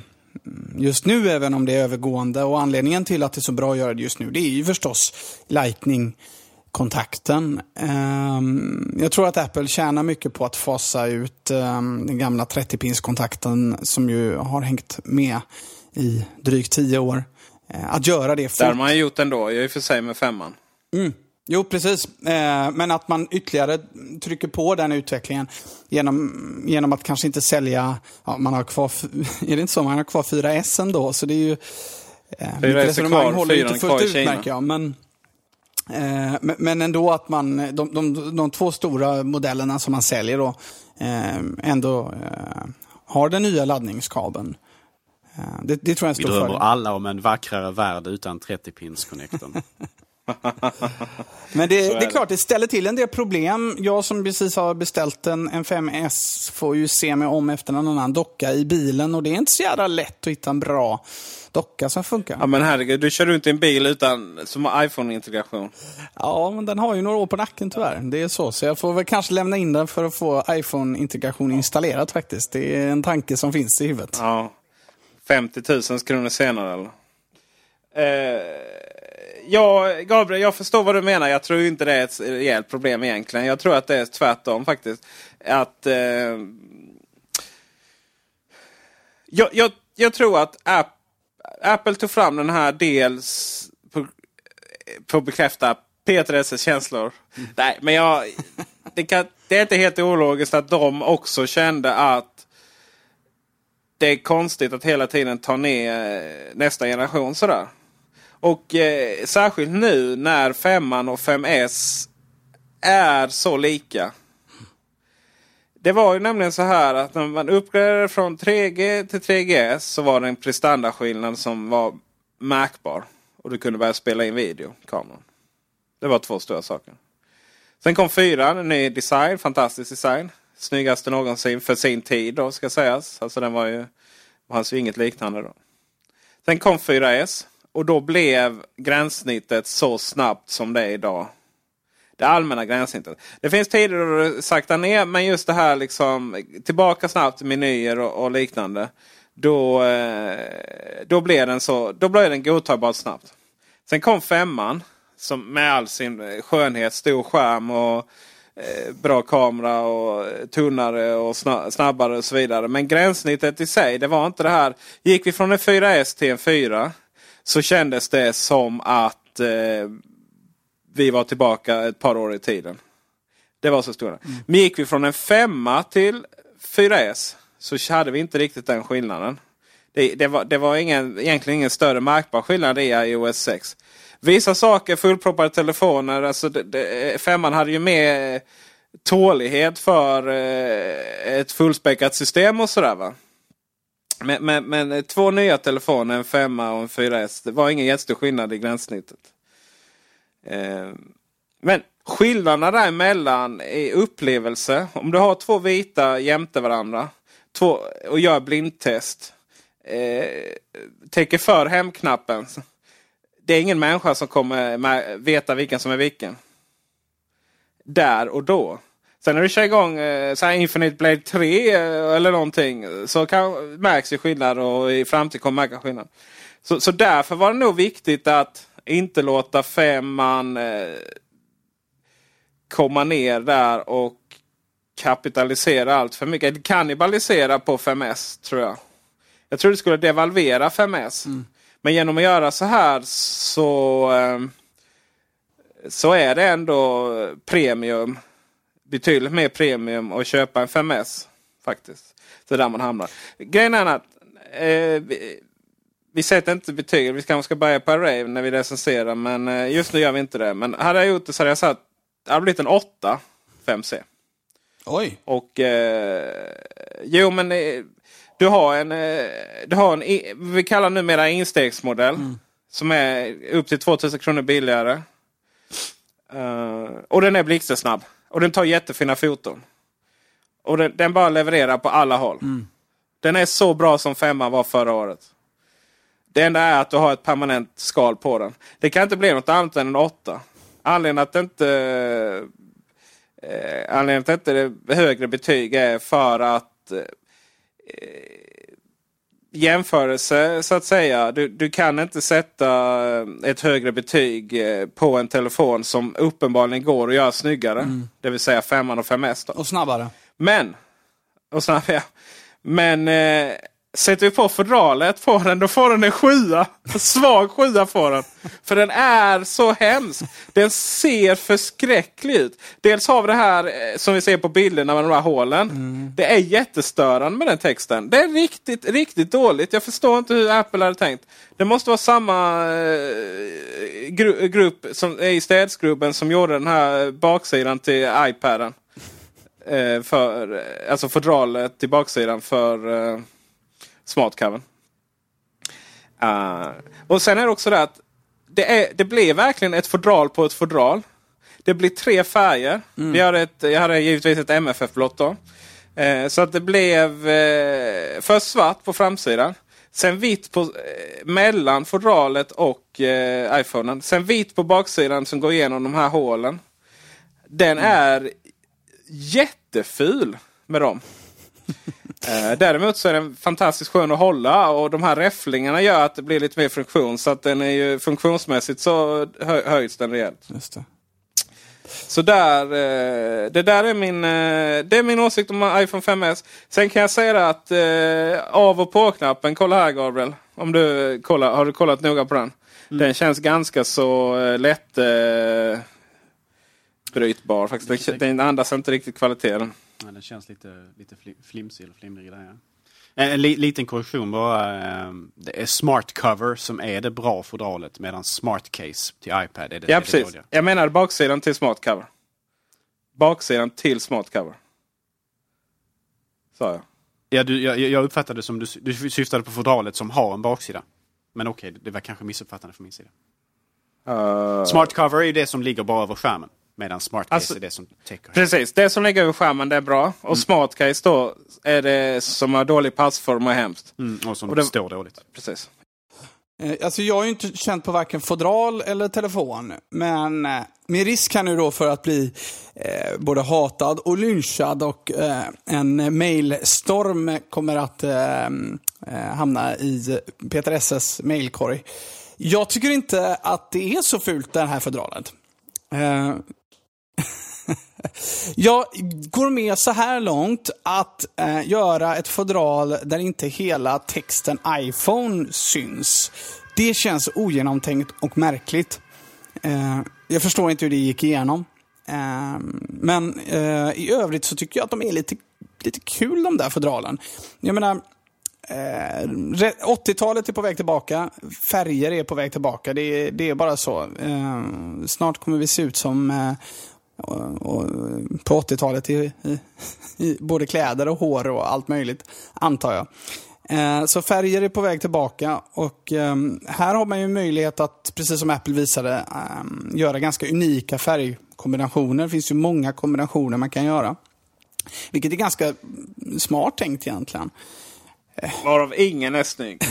just nu, även om det är övergående, och anledningen till att det är så bra att göra det just nu, det är ju förstås Lightning-kontakten. Jag tror att Apple tjänar mycket på att fasa ut den gamla 30-pins-kontakten som ju har hängt med i drygt 10 år. Att göra det fort. Där man har gjort ändå, jag är för sig med 5:an. Mm. Jo, precis. Men att man ytterligare trycker på den utvecklingen genom att kanske inte sälja, ja, man har kvar, är det inte så, man har kvar 4S ändå, så det är ju 4S kvar, håller inte fullt ut, märker jag, men ändå att man de två stora modellerna som man säljer då ändå har den nya laddningskabeln. Det tror jag är en stor fördel. Vi drömmer alla om en vackrare värld utan 30-pins-connectorn. Men det är klart, det ställer till en del problem. Jag som precis har beställt en 5S får ju se mig om efter någon annan docka i bilen, och det är inte så jävla lätt att hitta en bra docka som funkar. Ja, men herregud, du kör inte en bil utan som har iPhone-integration. Ja, men den har ju några år på nacken tyvärr. Det är så jag får väl kanske lämna in den för att få iPhone-integration installerat faktiskt. Det är en tanke som finns i huvudet. Ja, 50 000 kronor senare eller? Ja, Gabriel, jag förstår vad du menar. Jag tror inte det är ett rejält problem egentligen. Jag tror att det är tvärtom faktiskt. Att, jag tror att Apple tog fram den här dels på att bekräfta Peter känslor. Mm. Nej, men det är inte helt ologiskt att de också kände att det är konstigt att hela tiden ta ner nästa generation sådär. Och särskilt nu när 5:an och 5S är så lika. Det var ju nämligen så här att när man uppgraderade från 3G till 3GS så var det en prestandaskillnad som var märkbar. Och du kunde börja spela in videokameran. Det var två stora saker. Sen kom 4:an, en ny design, fantastisk design. Snyggaste någonsin för sin tid då, ska sägas. Alltså den var ju, fanns ju inget liknande då. Sen kom 4S. Och då blev gränssnittet så snabbt som det är idag. Det allmänna gränssnittet. Det finns tider då du sakta ner. Men just det här liksom, tillbaka snabbt till menyer och liknande. Då blev den godtagbart snabbt. Sen kom 5:an. Som med all sin skönhet, stor skärm och bra kamera och tunnare och snabbare och så vidare. Men gränssnittet i sig, det var inte det här. Gick vi från en 4S till en 4 så kändes det som att vi var tillbaka ett par år i tiden. Det var så stora. Men gick vi från en 5:a till 4S så hade vi inte riktigt den skillnaden. Det var egentligen ingen större märkbar skillnad i iOS 6. Vissa saker, fullproppade telefoner, alltså 5:an hade ju med tålighet för ett fullspäckat system och sådär, va? Men två nya telefoner, en 5a och en 4S. Det var ingen jättestor skillnad i gränssnittet. Men skillnaderna däremellan är upplevelse. Om du har två vita jämte varandra och gör blindtest, tänker för hemknappen, det är ingen människa som kommer veta vilken som är vilken där och då. Sen när du kör igång så här Infinite Blade 3 eller någonting, så märks ju skillnad, och i framtiden kommer märka skillnad. Så därför var det nog viktigt att inte låta femman komma ner där och kapitalisera allt för mycket. Det kannibalisera på 5S, tror jag. Jag tror det skulle devalvera 5S. Mm. Men genom att göra så här så är det ändå premium. Betydligt mer premium att köpa en 5S faktiskt. Så där man hamnar. Grejen är att vi sätter inte betyg. Vi ska börja på Array när vi recenserar, men just nu gör vi inte det. Men hade jag gjort det så hade jag sagt att det hade blivit en 8 5C. Oj. Och jo, men du har en vi kallar numera instegsmodell, som är upp till 2000 kronor billigare. Och den är blixtsnabb. Och den tar jättefina foton. Och den bara levererar på alla håll. Mm. Den är så bra som 5an var förra året. Det enda är att du har ett permanent skal på den. Det kan inte bli något annat än en 8. Anledningen till att det inte är högre betyg är för att jämförelse, så att säga. Du kan inte sätta ett högre betyg på en telefon som uppenbarligen går att göra snyggare. Mm. Det vill säga 5an och 5S. Då. Och snabbare. Men sätter vi på fodralet på den, då får den en 7. Svag 7 får den. För den är så hemsk. Den ser förskräcklig ut. Dels har vi det här som vi ser på bilderna med de här hålen. Mm. Det är jättestörande med den texten. Det är riktigt, riktigt dåligt. Jag förstår inte hur Apple hade tänkt. Det måste vara samma grupp som är i städsgruppen som gjorde den här baksidan till iPaden. Alltså fodralet till baksidan för... smartcover. Och sen är det också det att det blir verkligen ett fodral på ett fodral. Det blir 3 färger. Mm. Jag hade givetvis ett MFF-blått då. Så att det blev först svart på framsidan. Sen vitt mellan fodralet och iPhonen. Sen vitt på baksidan som går igenom de här hålen. Den är jätteful med dem. Däremot så är den fantastiskt skön att hålla, och de här räfflingarna gör att det blir lite mer funktion, så att den är ju funktionsmässigt så höjs den rejält. Just det. Så det är min åsikt om iPhone 5S. Sen kan jag säga att av- och på-knappen, kolla här Gabriel, om du kollar, har du kollat noga på den? Den känns ganska så lätt brytbar faktiskt. Den andas inte riktigt kvaliteten. Ja, den känns lite flimsig eller flimrig där, ja. En liten korrektion bara. Det är smart cover som är det bra fodralet, medan smart case till iPad är det. Ja, precis. Det jag menar baksidan till smart cover. Baksidan till smart cover. Så ja. Ja, jag uppfattade som du syftade på fodralet som har en baksida. Men okej, det var kanske missuppfattande från min sida. Smart cover är ju det som ligger bara över skärmen. Medan smart case är det som täcker. Precis, det som ligger över skärmen, det är bra. Och smart case då är det som har dålig passform och hemskt. Mm, och som står dåligt. Precis. Alltså jag har ju inte känt på varken fodral eller telefon. Men med risk här nu då för att bli både hatad och lynchad. Och en mailstorm kommer att hamna i Peter SS mailkorg. Jag tycker inte att det är så fult det här fodralet. Jag går med så här långt att göra ett fodral där inte hela texten iPhone syns. Det känns ogenomtänkt och märkligt. Jag förstår inte hur det gick igenom. Men i övrigt så tycker jag att de är lite kul, de där fodralen. Jag menar, 80-talet är på väg tillbaka. Färger är på väg tillbaka. Det är bara så. Snart kommer vi se ut som på 80-talet i både kläder och hår och allt möjligt, antar jag. Så färger är på väg tillbaka och här har man ju möjlighet att, precis som Apple visade, göra ganska unika färgkombinationer. Det finns ju många kombinationer man kan göra, vilket är ganska smart tänkt egentligen. Varav ingen är snygg.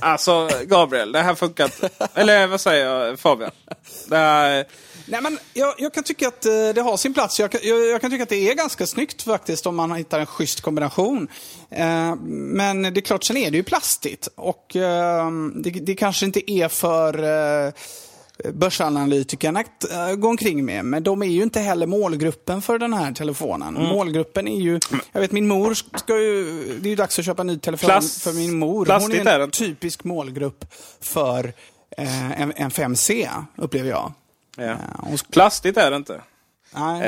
Alltså Gabriel, det här funkar inte. Eller vad säger jag, Fabian? Det här... Nej, men jag kan tycka att det har sin plats. Jag kan tycka att det är ganska snyggt faktiskt om man hittar en schysst kombination. Men det är klart, sen är det ju plastigt. Och det kanske inte är för börsanalytikerna att gå omkring med. Men de är ju inte heller målgruppen för den här telefonen. Mm. Målgruppen är ju... Jag vet, min mor ska ju... Det är ju dags att köpa en ny telefon för min mor. Hon är en typisk målgrupp för en 5C, upplever jag. Ja. Plastigt är det inte. Nej.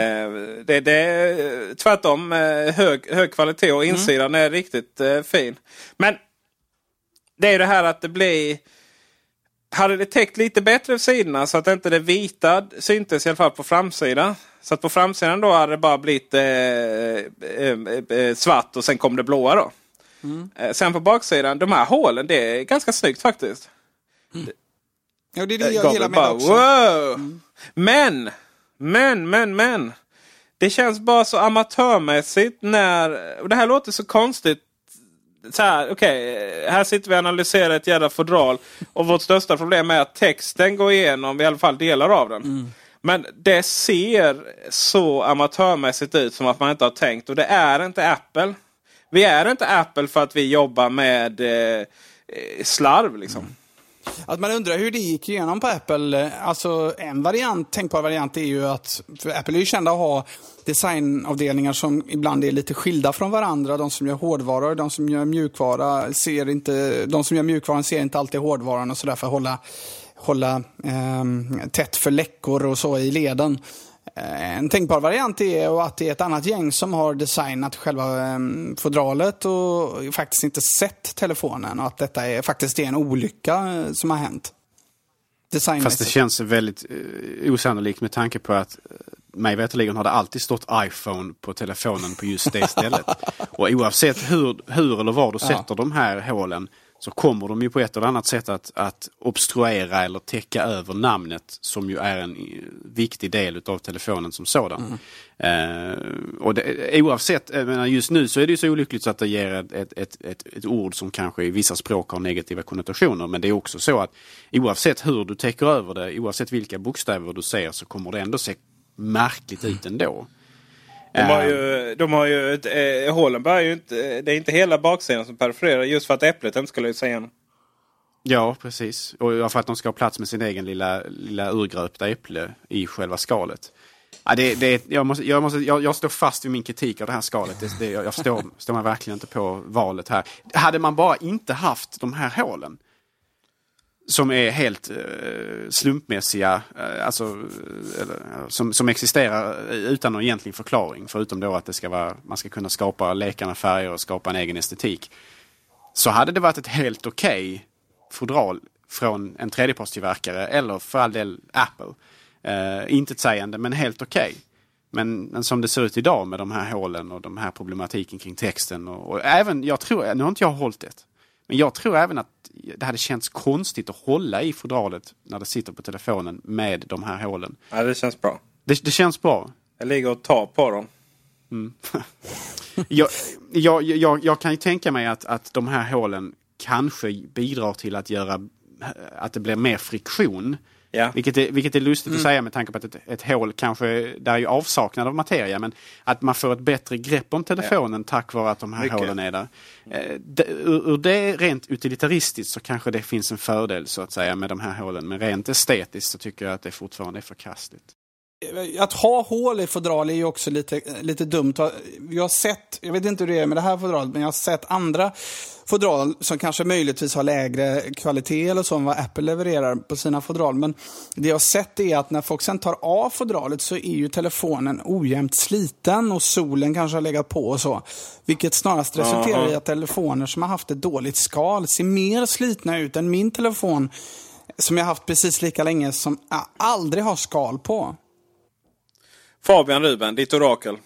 Det är tvärtom hög kvalitet och insidan är riktigt fin. Men det är ju det här att det blir... Hade det täckt lite bättre på sidorna så att inte det vita syntes, i alla fall på framsidan. Så att på framsidan då hade det bara blivit svart och sen kom det blåa då. Mm. Sen på baksidan, de här hålen, det är ganska snyggt faktiskt. Mm. Ja, det är det jag gillar med det också. Wow. Mm. Men. Det känns bara så amatörmässigt när... Och det här låter så konstigt. Så här, okej, här sitter vi och analyserar ett jävla fodral. Och vårt största problem är att texten går igenom, i alla fall delar av den. Mm. Men det ser så amatörmässigt ut, som att man inte har tänkt. Och det är inte Apple. Vi är inte Apple för att vi jobbar med slarv liksom. Mm. Att man undrar hur det gick igenom på Apple. Alltså en variant, tänkbar variant, är ju att Apple är ju kända att ha designavdelningar som ibland är lite skilda från varandra. De som gör hårdvaror, de som gör mjukvara ser inte, de som gör mjukvaran ser inte alltid hårdvaran och så där, för att hålla tätt för läckor och så i leden. En tänkbar variant är att det är ett annat gäng som har designat själva fodralet och faktiskt inte sett telefonen, och att detta är faktiskt en olycka som har hänt. Fast det känns väldigt osannolikt med tanke på att mig veterligen har det alltid stått iPhone på telefonen på just det stället. Och oavsett hur eller var du sätter de här hålen, så kommer de ju på ett eller annat sätt att obstruera eller täcka över namnet, som ju är en viktig del av telefonen som sådan. Mm. Och det, oavsett, men just nu så är det ju så olyckligt så att det ger ett ord som kanske i vissa språk har negativa konnotationer. Men det är också så att oavsett hur du täcker över det, oavsett vilka bokstäver du ser, så kommer det ändå se märkligt ut ändå. De har ju hålen börjar ju inte, det är inte hela baksidan som perforerar, just för att äpplet inte skulle lysa igenom. Ja, precis. Och för att de ska ha plats med sin egen lilla urgröpta äpple i själva skalet. Ja, jag står fast vid min kritik av det här skalet. Jag står man verkligen inte på valet här. Hade man bara inte haft de här hålen, som är helt slumpmässiga, som existerar utan någon egentlig förklaring, förutom då att det ska vara, man ska kunna skapa läkarna färger och skapa en egen estetik, så hade det varit ett helt okej fodral från en tredjepartstillverkare, eller för all del Apple, inte ett sägande, men helt okej. Men som det ser ut idag med de här hålen och de här problematiken kring texten, och även, jag tror, nu har inte jag hållit det, men jag tror även att det hade känts konstigt att hålla i fodralet när det sitter på telefonen med de här hålen. Ja, det känns bra. Det känns bra. Jag ligger och tar på dem. Mm. jag kan ju tänka mig att de här hålen kanske bidrar till att göra att det blir mer friktion. Ja. Vilket är lustigt att säga med tanke på att ett hål kanske, där är ju avsaknad av materia, men att man får ett bättre grepp om telefonen tack vare att de här hålen är där. Ur det rent utilitaristiskt så kanske det finns en fördel så att säga med de här hålen, men rent estetiskt så tycker jag att det fortfarande är förkastligt. Att ha hål i fodral är ju också lite dumt. Jag har sett, jag vet inte hur det är med det här fodralet, men jag har sett andra fodral som kanske möjligtvis har lägre kvalitet eller så än vad Apple levererar på sina fodral. Men det jag har sett är att när folk sen tar av fodralet så är ju telefonen ojämnt sliten och solen kanske har legat på och så. Vilket snarast resulterar i att telefoner som har haft ett dåligt skal ser mer slitna ut än min telefon som jag har haft precis lika länge, som jag aldrig har skal på. Fabian Ruben, ditt orakel.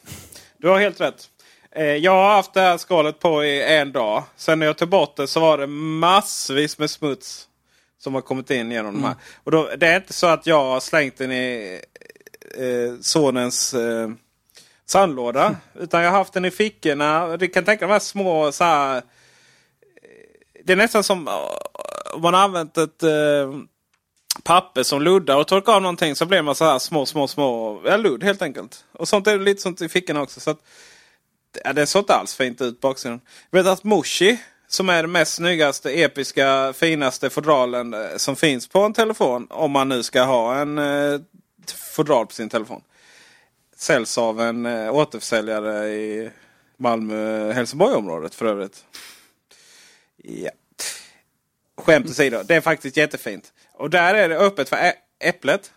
Du har helt rätt. Jag har haft det här skalet på i en dag. Sen när jag tog bort det så var det massvis med smuts som har kommit in genom de här. Och då, det är inte så att jag har slängt den i sonens sandlåda. Utan jag har haft den i fickorna. Du kan tänka de här små så här. Det är nästan som om man har använt ett papper som luddar och torkar av någonting, så blir man så här små ludd helt enkelt. Och sånt är lite sånt i fickorna också. Så att, ja, det såg inte alls fint ut baksidan. Vet att Moshi, som är den mest snyggaste, episka, finaste fodralen som finns på en telefon, om man nu ska ha en fodral på sin telefon, säljs av en återförsäljare i Malmö-Helsingborg-området för övrigt. Ja. Skämt åsido, det är faktiskt jättefint. Och där är det öppet för äpplet.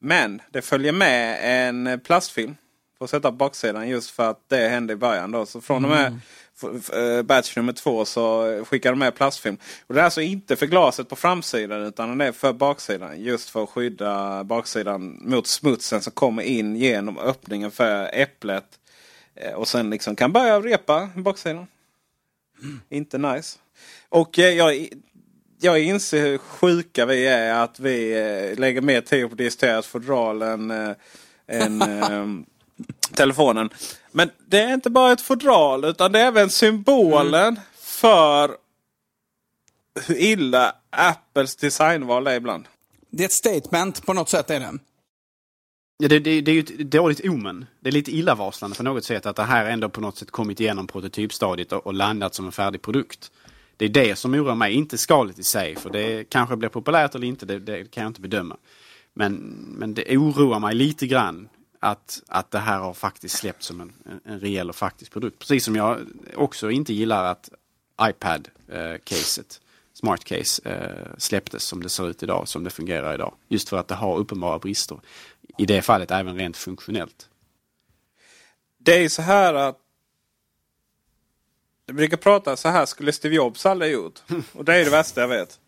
Men det följer med en plastfilm på att sätta baksidan, just för att det hände i början då. Så från och med batch nummer 2 så skickar de med plastfilm. Och det är alltså inte för glaset på framsidan, utan det är för baksidan. Just för att skydda baksidan mot smutsen som kommer in genom öppningen för äpplet. Och sen liksom kan börja repa baksidan. Inte nice. Och jag inser hur sjuka vi är, att vi lägger mer tid på digiterat fodral än telefonen. Men det är inte bara ett fodral, utan det är även symbolen för hur illa Apples designval är ibland. Det är ett statement på något sätt, är det? Ja, det är ju ett dåligt omen. Det är lite illavarslande på något sätt att det här ändå på något sätt kommit igenom prototypstadiet och landat som en färdig produkt. Det är det som oroar mig, inte skalet i sig, för det kanske blir populärt eller inte, det kan jag inte bedöma. Men det oroar mig lite grann att det här har faktiskt släppts som en reell och faktisk produkt. Precis som jag också inte gillar att iPad-caset, smart-case, släpptes som det ser ut idag, som det fungerar idag. Just för att det har uppenbara brister. I det fallet även rent funktionellt. Det är ju så här att det brukar prata så här skulle Steve Jobs aldrig gjort. Och det är det värsta jag vet.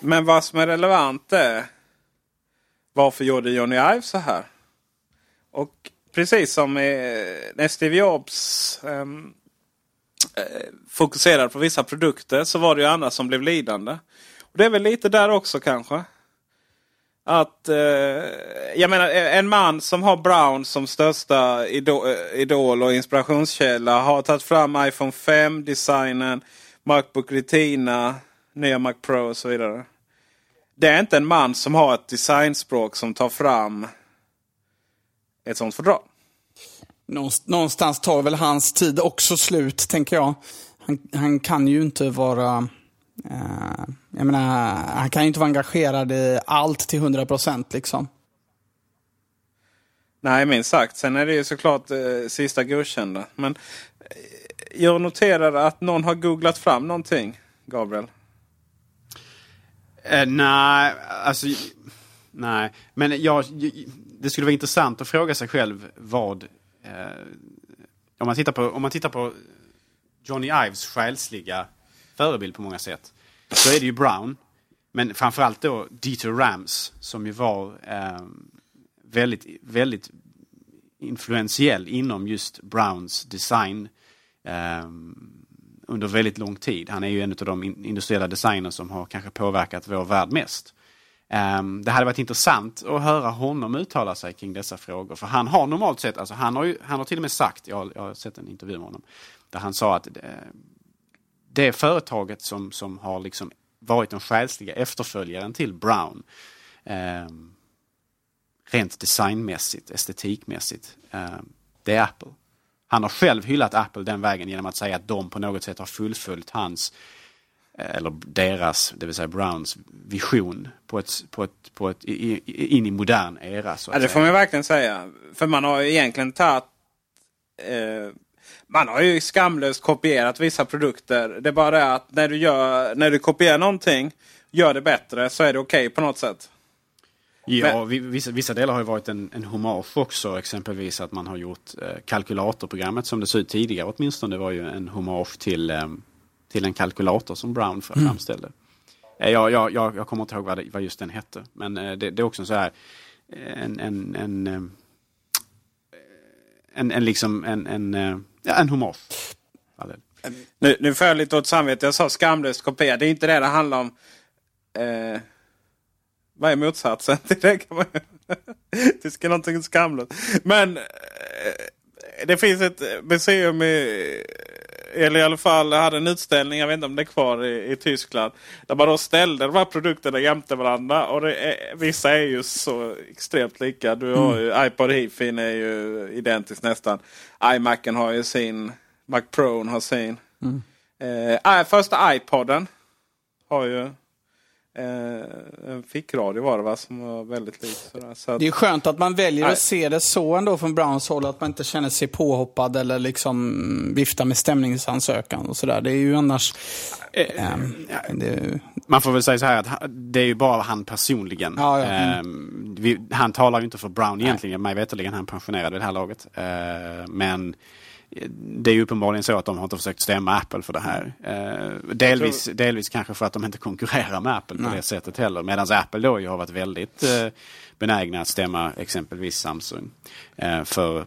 Men vad som är relevant är varför gjorde Johnny Ive så här? Och precis som när Steve Jobs fokuserade på vissa produkter, så var det ju andra som blev lidande. Och det är väl lite där också kanske. Att jag menar, en man som har Brown som största idol och inspirationskälla har tagit fram iPhone 5, designen, MacBook Retina, nya Mac Pro och så vidare. Det är inte en man som har ett designspråk som tar fram ett sånt fördrag. Någonstans tar väl hans tid också slut, tänker jag. Han kan ju inte vara... jag menar, han kan ju inte vara engagerad i allt till 100% liksom. Nej, minst sagt. Sen är det ju såklart sista godkända. Men jag noterar att någon har googlat fram någonting, Gabriel. Nej, alltså... Nej, men det skulle vara intressant att fråga sig själv vad... Om man tittar på Johnny Ives själsliga förebild på många sätt, så är det ju Brown, men framförallt då Dieter Rams, som ju var väldigt, väldigt influentiell inom just Browns design under väldigt lång tid. Han är ju en av de industriella designer som har kanske påverkat vår värld mest. Det hade varit intressant att höra honom uttala sig kring dessa frågor, för han har normalt sett, alltså han har till och med sagt, jag har sett en intervju med honom där han sa att det företaget som har liksom varit den själsliga efterföljaren till Brown, rent designmässigt, estetikmässigt, det är Apple. Han har själv hyllat Apple den vägen genom att säga att de på något sätt har fullföljt hans, eller deras, det vill säga Browns vision på ett in i modern era. Så ja, det får man verkligen säga. För man har ju egentligen tagit... Man har ju skamlöst kopierat vissa produkter. Det är bara det att när du kopierar någonting, gör det bättre, så är det okej på något sätt. Ja, men vissa delar har ju varit en hommage också. Exempelvis att man har gjort kalkylatorprogrammet, som det såg ut tidigare åtminstone. Det var ju en hommage till en kalkylator som Brown framställde. Jag kommer inte ihåg vad just den hette. Men det är också så här en en humor. Nu får jag lite åt samvete. Jag sa skamlöst kopia. Det är inte det handlar om. Vad är motsatsen till det? Kan man det ska någonting skamlöst. Men det finns ett museum eller i alla fall hade en utställning, jag vet inte om det är kvar i Tyskland, där man då ställde de här produkterna jämte varandra, och det är, vissa är ju så extremt lika. Du har ju iPod Hi-Fi är ju identiskt nästan. iMacen har ju sin, Mac Pro har sin. Första iPoden har ju en fickradio var det, va, som var väldigt lik. Så det är skönt att man väljer att se det så ändå från Browns håll, att man inte känner sig påhoppad eller liksom vifta med stämningsansökan och sådär. Det är ju annars man får väl säga så här att det är ju bara han personligen. Han talar ju inte för Brown egentligen, mig veterligen, han pensionerade i det här laget. Men det är ju uppenbarligen så att de har inte försökt stämma Apple för det här. Delvis kanske för att de inte konkurrerar med Apple på det sättet heller. Medan Apple då ju har varit väldigt benägna att stämma exempelvis Samsung för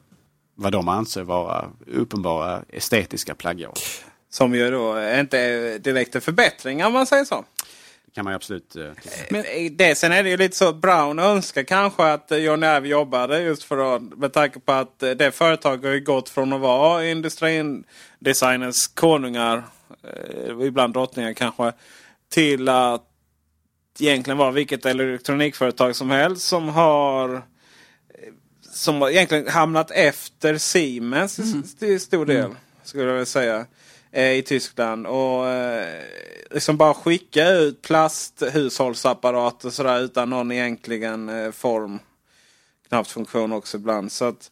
vad de anser vara uppenbara estetiska plagiat. Som ju då inte är direkt en förbättring om man säger så. Kan man ju absolut. Men sen är det ju lite så Brown önskar kanske att Johnny Ive jobbade just för att, med tanke på att det företaget har ju gått från att vara industrin, designers, konungar, ibland drottningar kanske, till att egentligen vara vilket elektronikföretag som helst som har egentligen hamnat efter Siemens i stor del skulle jag vilja säga. I Tyskland och liksom bara skicka ut plasthushållsapparater sådär utan någon egentligen form, knappt funktion också ibland, så att,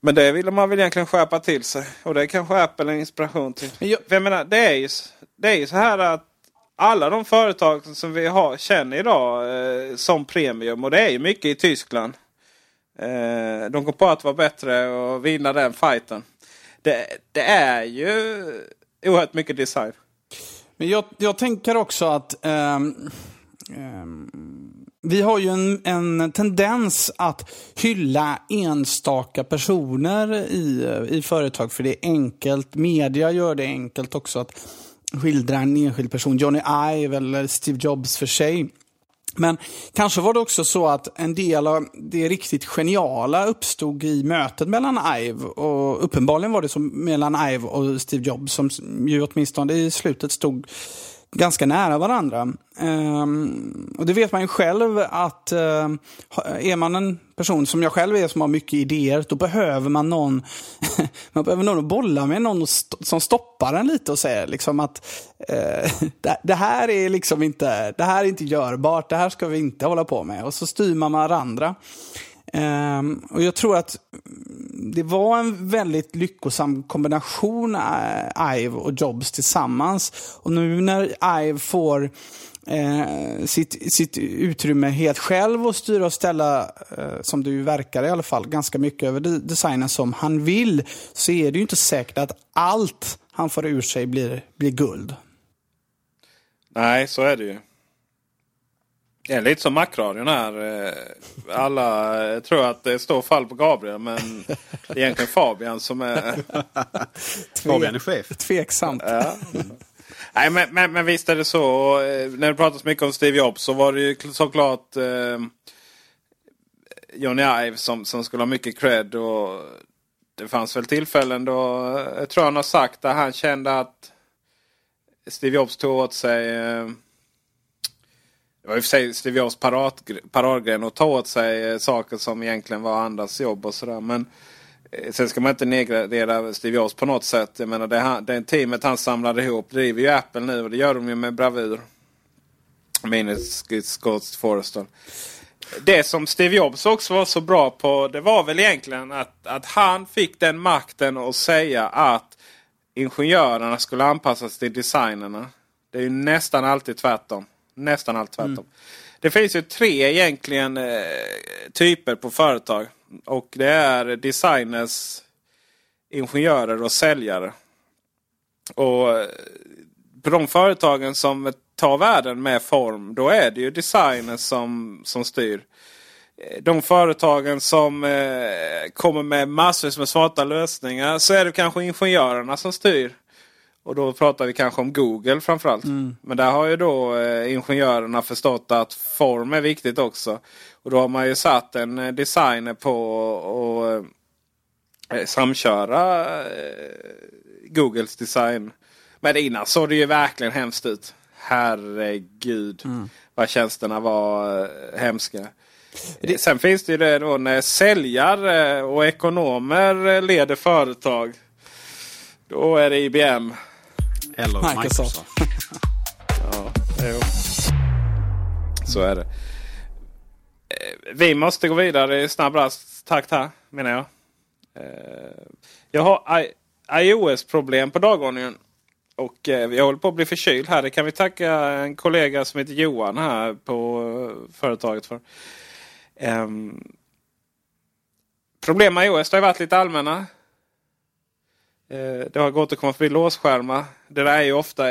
men det vill man väl egentligen skärpa till sig, och det kanske Apple är inspiration till. Jag menar, det är ju så här att alla de företag som vi känner idag som premium, och det är ju mycket i Tyskland, de går på att vara bättre och vinna den fighten. Det är ju oerhört mycket design. Men jag tänker också att vi har ju en tendens att hylla enstaka personer i företag, för det är enkelt. Media gör det enkelt också att skildra en enskild person. Johnny Ive eller Steve Jobs för sig. Men kanske var det också så att en del av det riktigt geniala uppstod i mötet mellan Ive och uppenbarligen var det som mellan Ive och Steve Jobs, som ju åtminstone i slutet stod ganska nära varandra. Och det vet man ju själv att är man en person som jag själv är som har mycket idéer, då behöver man någon man behöver någon att bolla med, någon som stoppar en lite och säger liksom att det här är liksom inte, det här är inte görbart, det här ska vi inte hålla på med, och så styr man varandra. Och jag tror att det var en väldigt lyckosam kombination Ive och Jobs tillsammans, och nu när Ive får sitt utrymme helt själv och styra och ställa som det ju verkar i alla fall ganska mycket över designen som han vill, så är det ju inte säkert att allt han får ur sig blir guld. Nej, så är det ju. Det är lite som Mac-radion här. Alla tror att det står fall på Gabriel, men det är egentligen Fabian som är... Fabian är chef. Tveksamt. Ja. Nej, men visst är det så. Och när det pratas mycket om Steve Jobs så var det ju såklart Johnny Ive som skulle ha mycket cred. Och det fanns väl tillfällen då, jag tror han har sagt, där han kände att Steve Jobs tog åt sig... Det var i och för sig Steve Jobs paradgren att ta åt sig saker som egentligen var andras jobb och sådär. Men sen ska man inte nedgradera Steve Jobs på något sätt. Jag menar, det teamet han samlade ihop driver ju Apple nu, och det gör de ju med bravur. Minus Scott Forrestal. Det som Steve Jobs också var så bra på, det var väl egentligen att han fick den makten att säga att ingenjörerna skulle anpassas till designerna. Det är ju nästan alltid tvärtom. Nästan allt tvärtom. Det finns ju tre egentligen typer på företag. Och det är designers, ingenjörer och säljare. Och på de företagen som tar världen med form, då är det ju designers som styr. de företagen som kommer med massvis med smarta lösningar, så är det kanske ingenjörerna som styr. Och då pratar vi kanske om Google framförallt. Mm. Men där har ju då ingenjörerna förstått att form är viktigt också. Och då har man ju satt en designer på att samköra Googles design. Men innan såg det ju verkligen hemskt ut. Herregud, vad tjänsterna var hemska. Sen finns det ju det då när säljare och ekonomer leder företag. Då är det IBM. Eller Microsoft. Ja, jo. Så är det. Vi måste gå vidare i snabbast takt här, menar jag. Jag har iOS-problem på dagordningen. Och jag håller på att bli förkyld här. Det kan vi tacka en kollega som heter Johan här på företaget för. Problem med iOS har varit lite allmänna. Det har gått att komma förbi låsskärmar. Det där är ju ofta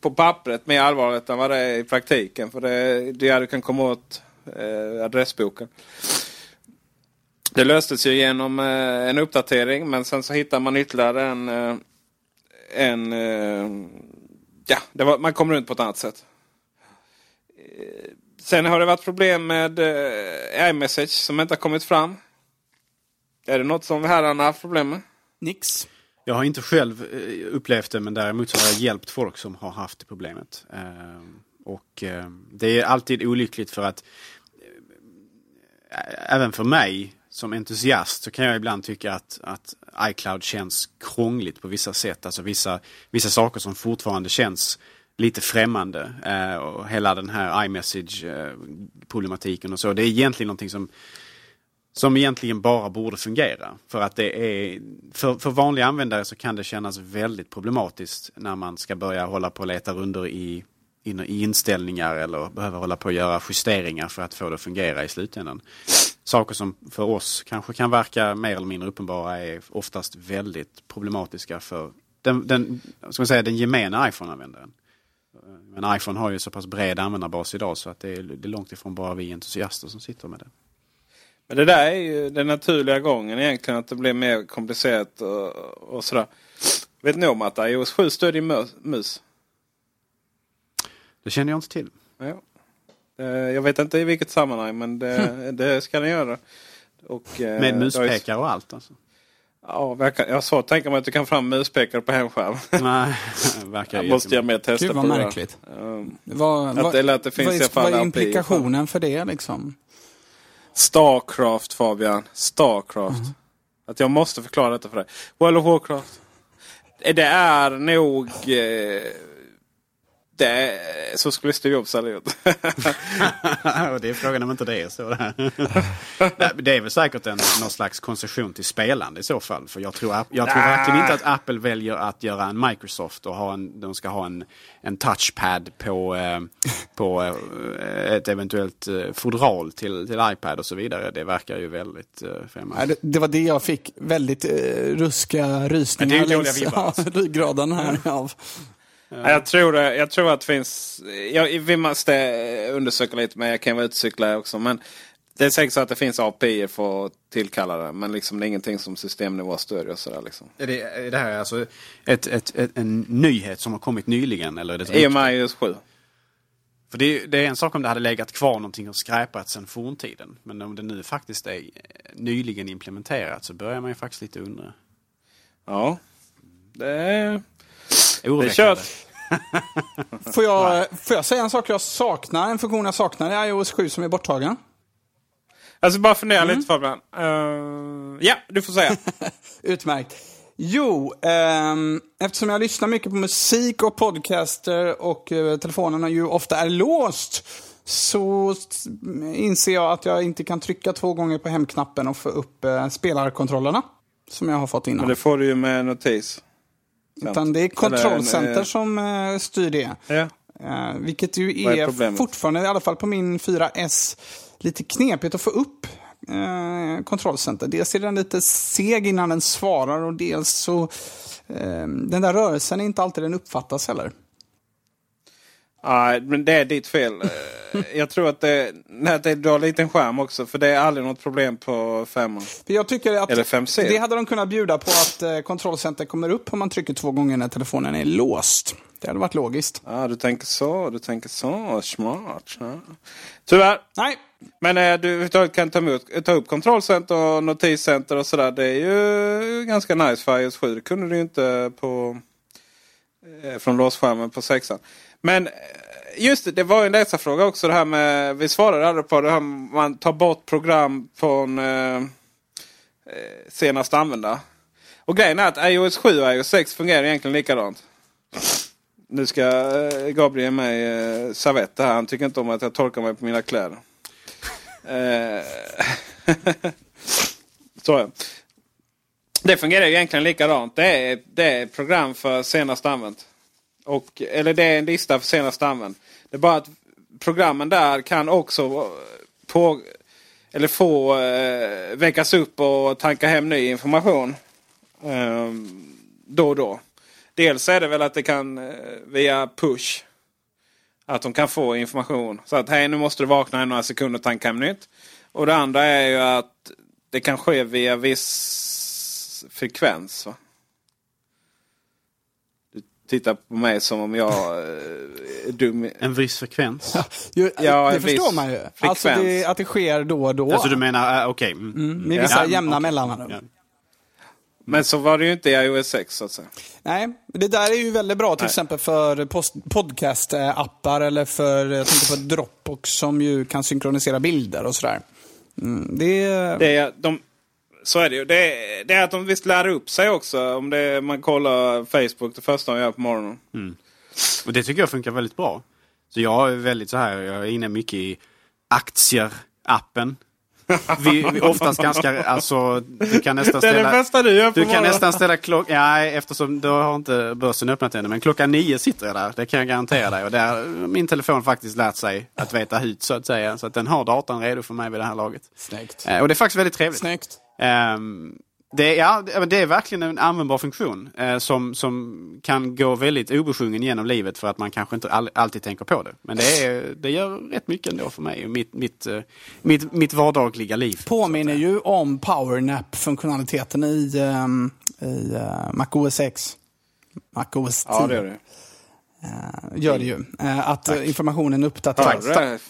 på pappret mer allvarligt än vad det är i praktiken. För det är där du kan komma åt adressboken. Det löstes ju genom en uppdatering. Men sen så hittar man ytterligare en ja, det var, man kommer runt på ett annat sätt. Sen har det varit problem med iMessage som inte har kommit fram. Är det något som vi här har haft problem med? Nix. Jag har inte själv upplevt det, men däremot så har jag hjälpt folk som har haft det problemet. Och det är alltid olyckligt för att även för mig som entusiast så kan jag ibland tycka att iCloud känns krångligt på vissa sätt. Alltså vissa saker som fortfarande känns lite främmande. Och hela den här iMessage-problematiken och så. Det är egentligen någonting som egentligen bara borde fungera. För att det är för vanliga användare så kan det kännas väldigt problematiskt när man ska börja hålla på och leta runder i inställningar eller behöver hålla på och göra justeringar för att få det att fungera i slutändan. Saker som för oss kanske kan verka mer eller mindre uppenbara är oftast väldigt problematiska för den gemena iPhone-användaren. Men iPhone har ju så pass bred användarbas idag så att det är långt ifrån bara vi entusiaster som sitter med det. Men det där är ju den naturliga gången egentligen, att det blir mer komplicerat och sådär. Vet ni om att iOS 7 stödjer mus? Det känner jag inte till. Ja. Jag vet inte i vilket sammanhang, men det ska den göra. Med muspekare och allt alltså? Ja, jag har svårt att tänka mig att du kan fram muspekare på hemskärm. Nej, verkar jag måste jag mer testa. Gud, vad märkligt. Vad är implikationen för det liksom? Starcraft, Fabian. Starcraft. Mm. Att jag måste förklara detta för dig. World of Warcraft. Det är nog... det så skulle Steve Jobs aldrig gjort. Och det är frågan om inte det är så. Det är väl säkert någon slags koncession till spelande i så fall. För jag tror verkligen inte att Apple väljer att göra en Microsoft och de ska ha en touchpad på ett eventuellt fodral till iPad och så vidare. Det verkar ju väldigt främmande. Det var det jag fick. Väldigt ruska rysningar längs ryggraden här av... Jag tror att det finns... Vi måste undersöka lite, men jag kan vara utcykla också. Men det är säkert så att det finns API för att tillkalla det. Men liksom det är ingenting som systemnivå stödjer och sådär liksom. Är det här alltså en nyhet som har kommit nyligen? Eller är det i och med iOS 7. För det är en sak om det hade legat kvar någonting och skräpat sedan forntiden. Men om det nu faktiskt är nyligen implementerat så börjar man ju faktiskt lite undra. Ja, det är... Får jag säga en sak jag saknar? En funktion jag saknar i iOS 7 som är borttagen. Alltså bara fundera lite Fabian. Ja, du får säga. Utmärkt. Jo, eftersom jag lyssnar mycket på musik och podcaster och telefonerna ju ofta är låst, så inser jag att jag inte kan trycka 2 gånger på hemknappen och få upp spelarkontrollerna som jag har fått innan. Men det får du ju med notis. Utan det är kontrollcenter som styr det. Ja. Vilket ju är fortfarande, i alla fall på min 4S, lite knepigt att få upp kontrollcenter. Dels är den lite seg innan den svarar och dels så den där rörelsen är inte alltid den uppfattas heller. Nej, men det är ditt fel. jag tror att du har en liten skärm också. För det är aldrig något problem på 5. Jag tycker att eller 5C. Det hade de kunnat bjuda på, att kontrollcenter kommer upp om man trycker 2 gånger när telefonen är låst. Det hade varit logiskt. Ja, du tänker så. Smart. Ja. Tyvärr. Nej. Men du kan ta upp kontrollcenter och notiscenter och sådär. Det är ju ganska nice för iOS 7. Det kunde du ju inte på... från låsskärmen på 6. Men just det var ju en läsarfråga också. Det här med, vi svarade aldrig på det här, man tar bort program från senaste använda. Och grejen är att iOS 7 och iOS 6 fungerar egentligen likadant. Nu ska Gabriel mig servetta här. Han tycker inte om att jag torkar mig på mina kläder. Så ja. Det fungerar egentligen likadant. Det är program för senast använt. Eller det är en lista för senast använt. Det är bara att programmen där kan också väckas upp och tanka hem ny information då och då. Dels är det väl att det kan via push att de kan få information. Så att nu måste du vakna i några sekunder och tanka hem nytt. Och det andra är ju att det kan ske via viss frekvens, va? Du tittar på mig som om jag är dum. En viss frekvens. Ja, det förstår man ju. Frekvens. Alltså att det sker då och då. Alltså du menar, okej. Okay. Med vissa jämna mellanrum. Ja. Men så var det ju inte i iOS 6 så att säga. Nej, det där är ju väldigt bra till exempel för podcast-appar eller för, jag tänker på Dropbox som ju kan synkronisera bilder och sådär. Mm, så är det ju. Det är att de visst lär upp sig också. Om man kollar Facebook det första de gör på morgonen. Mm. Och det tycker jag funkar väldigt bra. Så jag är väldigt så här. Jag är inne mycket i aktier-appen. Vi oftast ganska... Alltså, du kan nästan ställa... Det är det bästa du gör på morgonen. Du kan nästan ställa klockan... Nej, eftersom då har inte börsen öppnat ännu. Men klockan 9 sitter jag där. Det kan jag garantera dig. Och där min telefon faktiskt lärt sig att veta hut så att säga. Så att den har datan redo för mig vid det här laget. Snyggt. Och det är faktiskt väldigt trevligt. Snyggt. Det är verkligen en användbar funktion som kan gå väldigt obesjungen genom livet för att man kanske inte alltid tänker på det. Men det gör rätt mycket ändå för mig och mitt vardagliga liv. Påminner ju om powernap-funktionaliteten i Mac OS X. Mac OS 10. Ja, det gör det. Gör det ju. Att tack. Informationen uppdateras.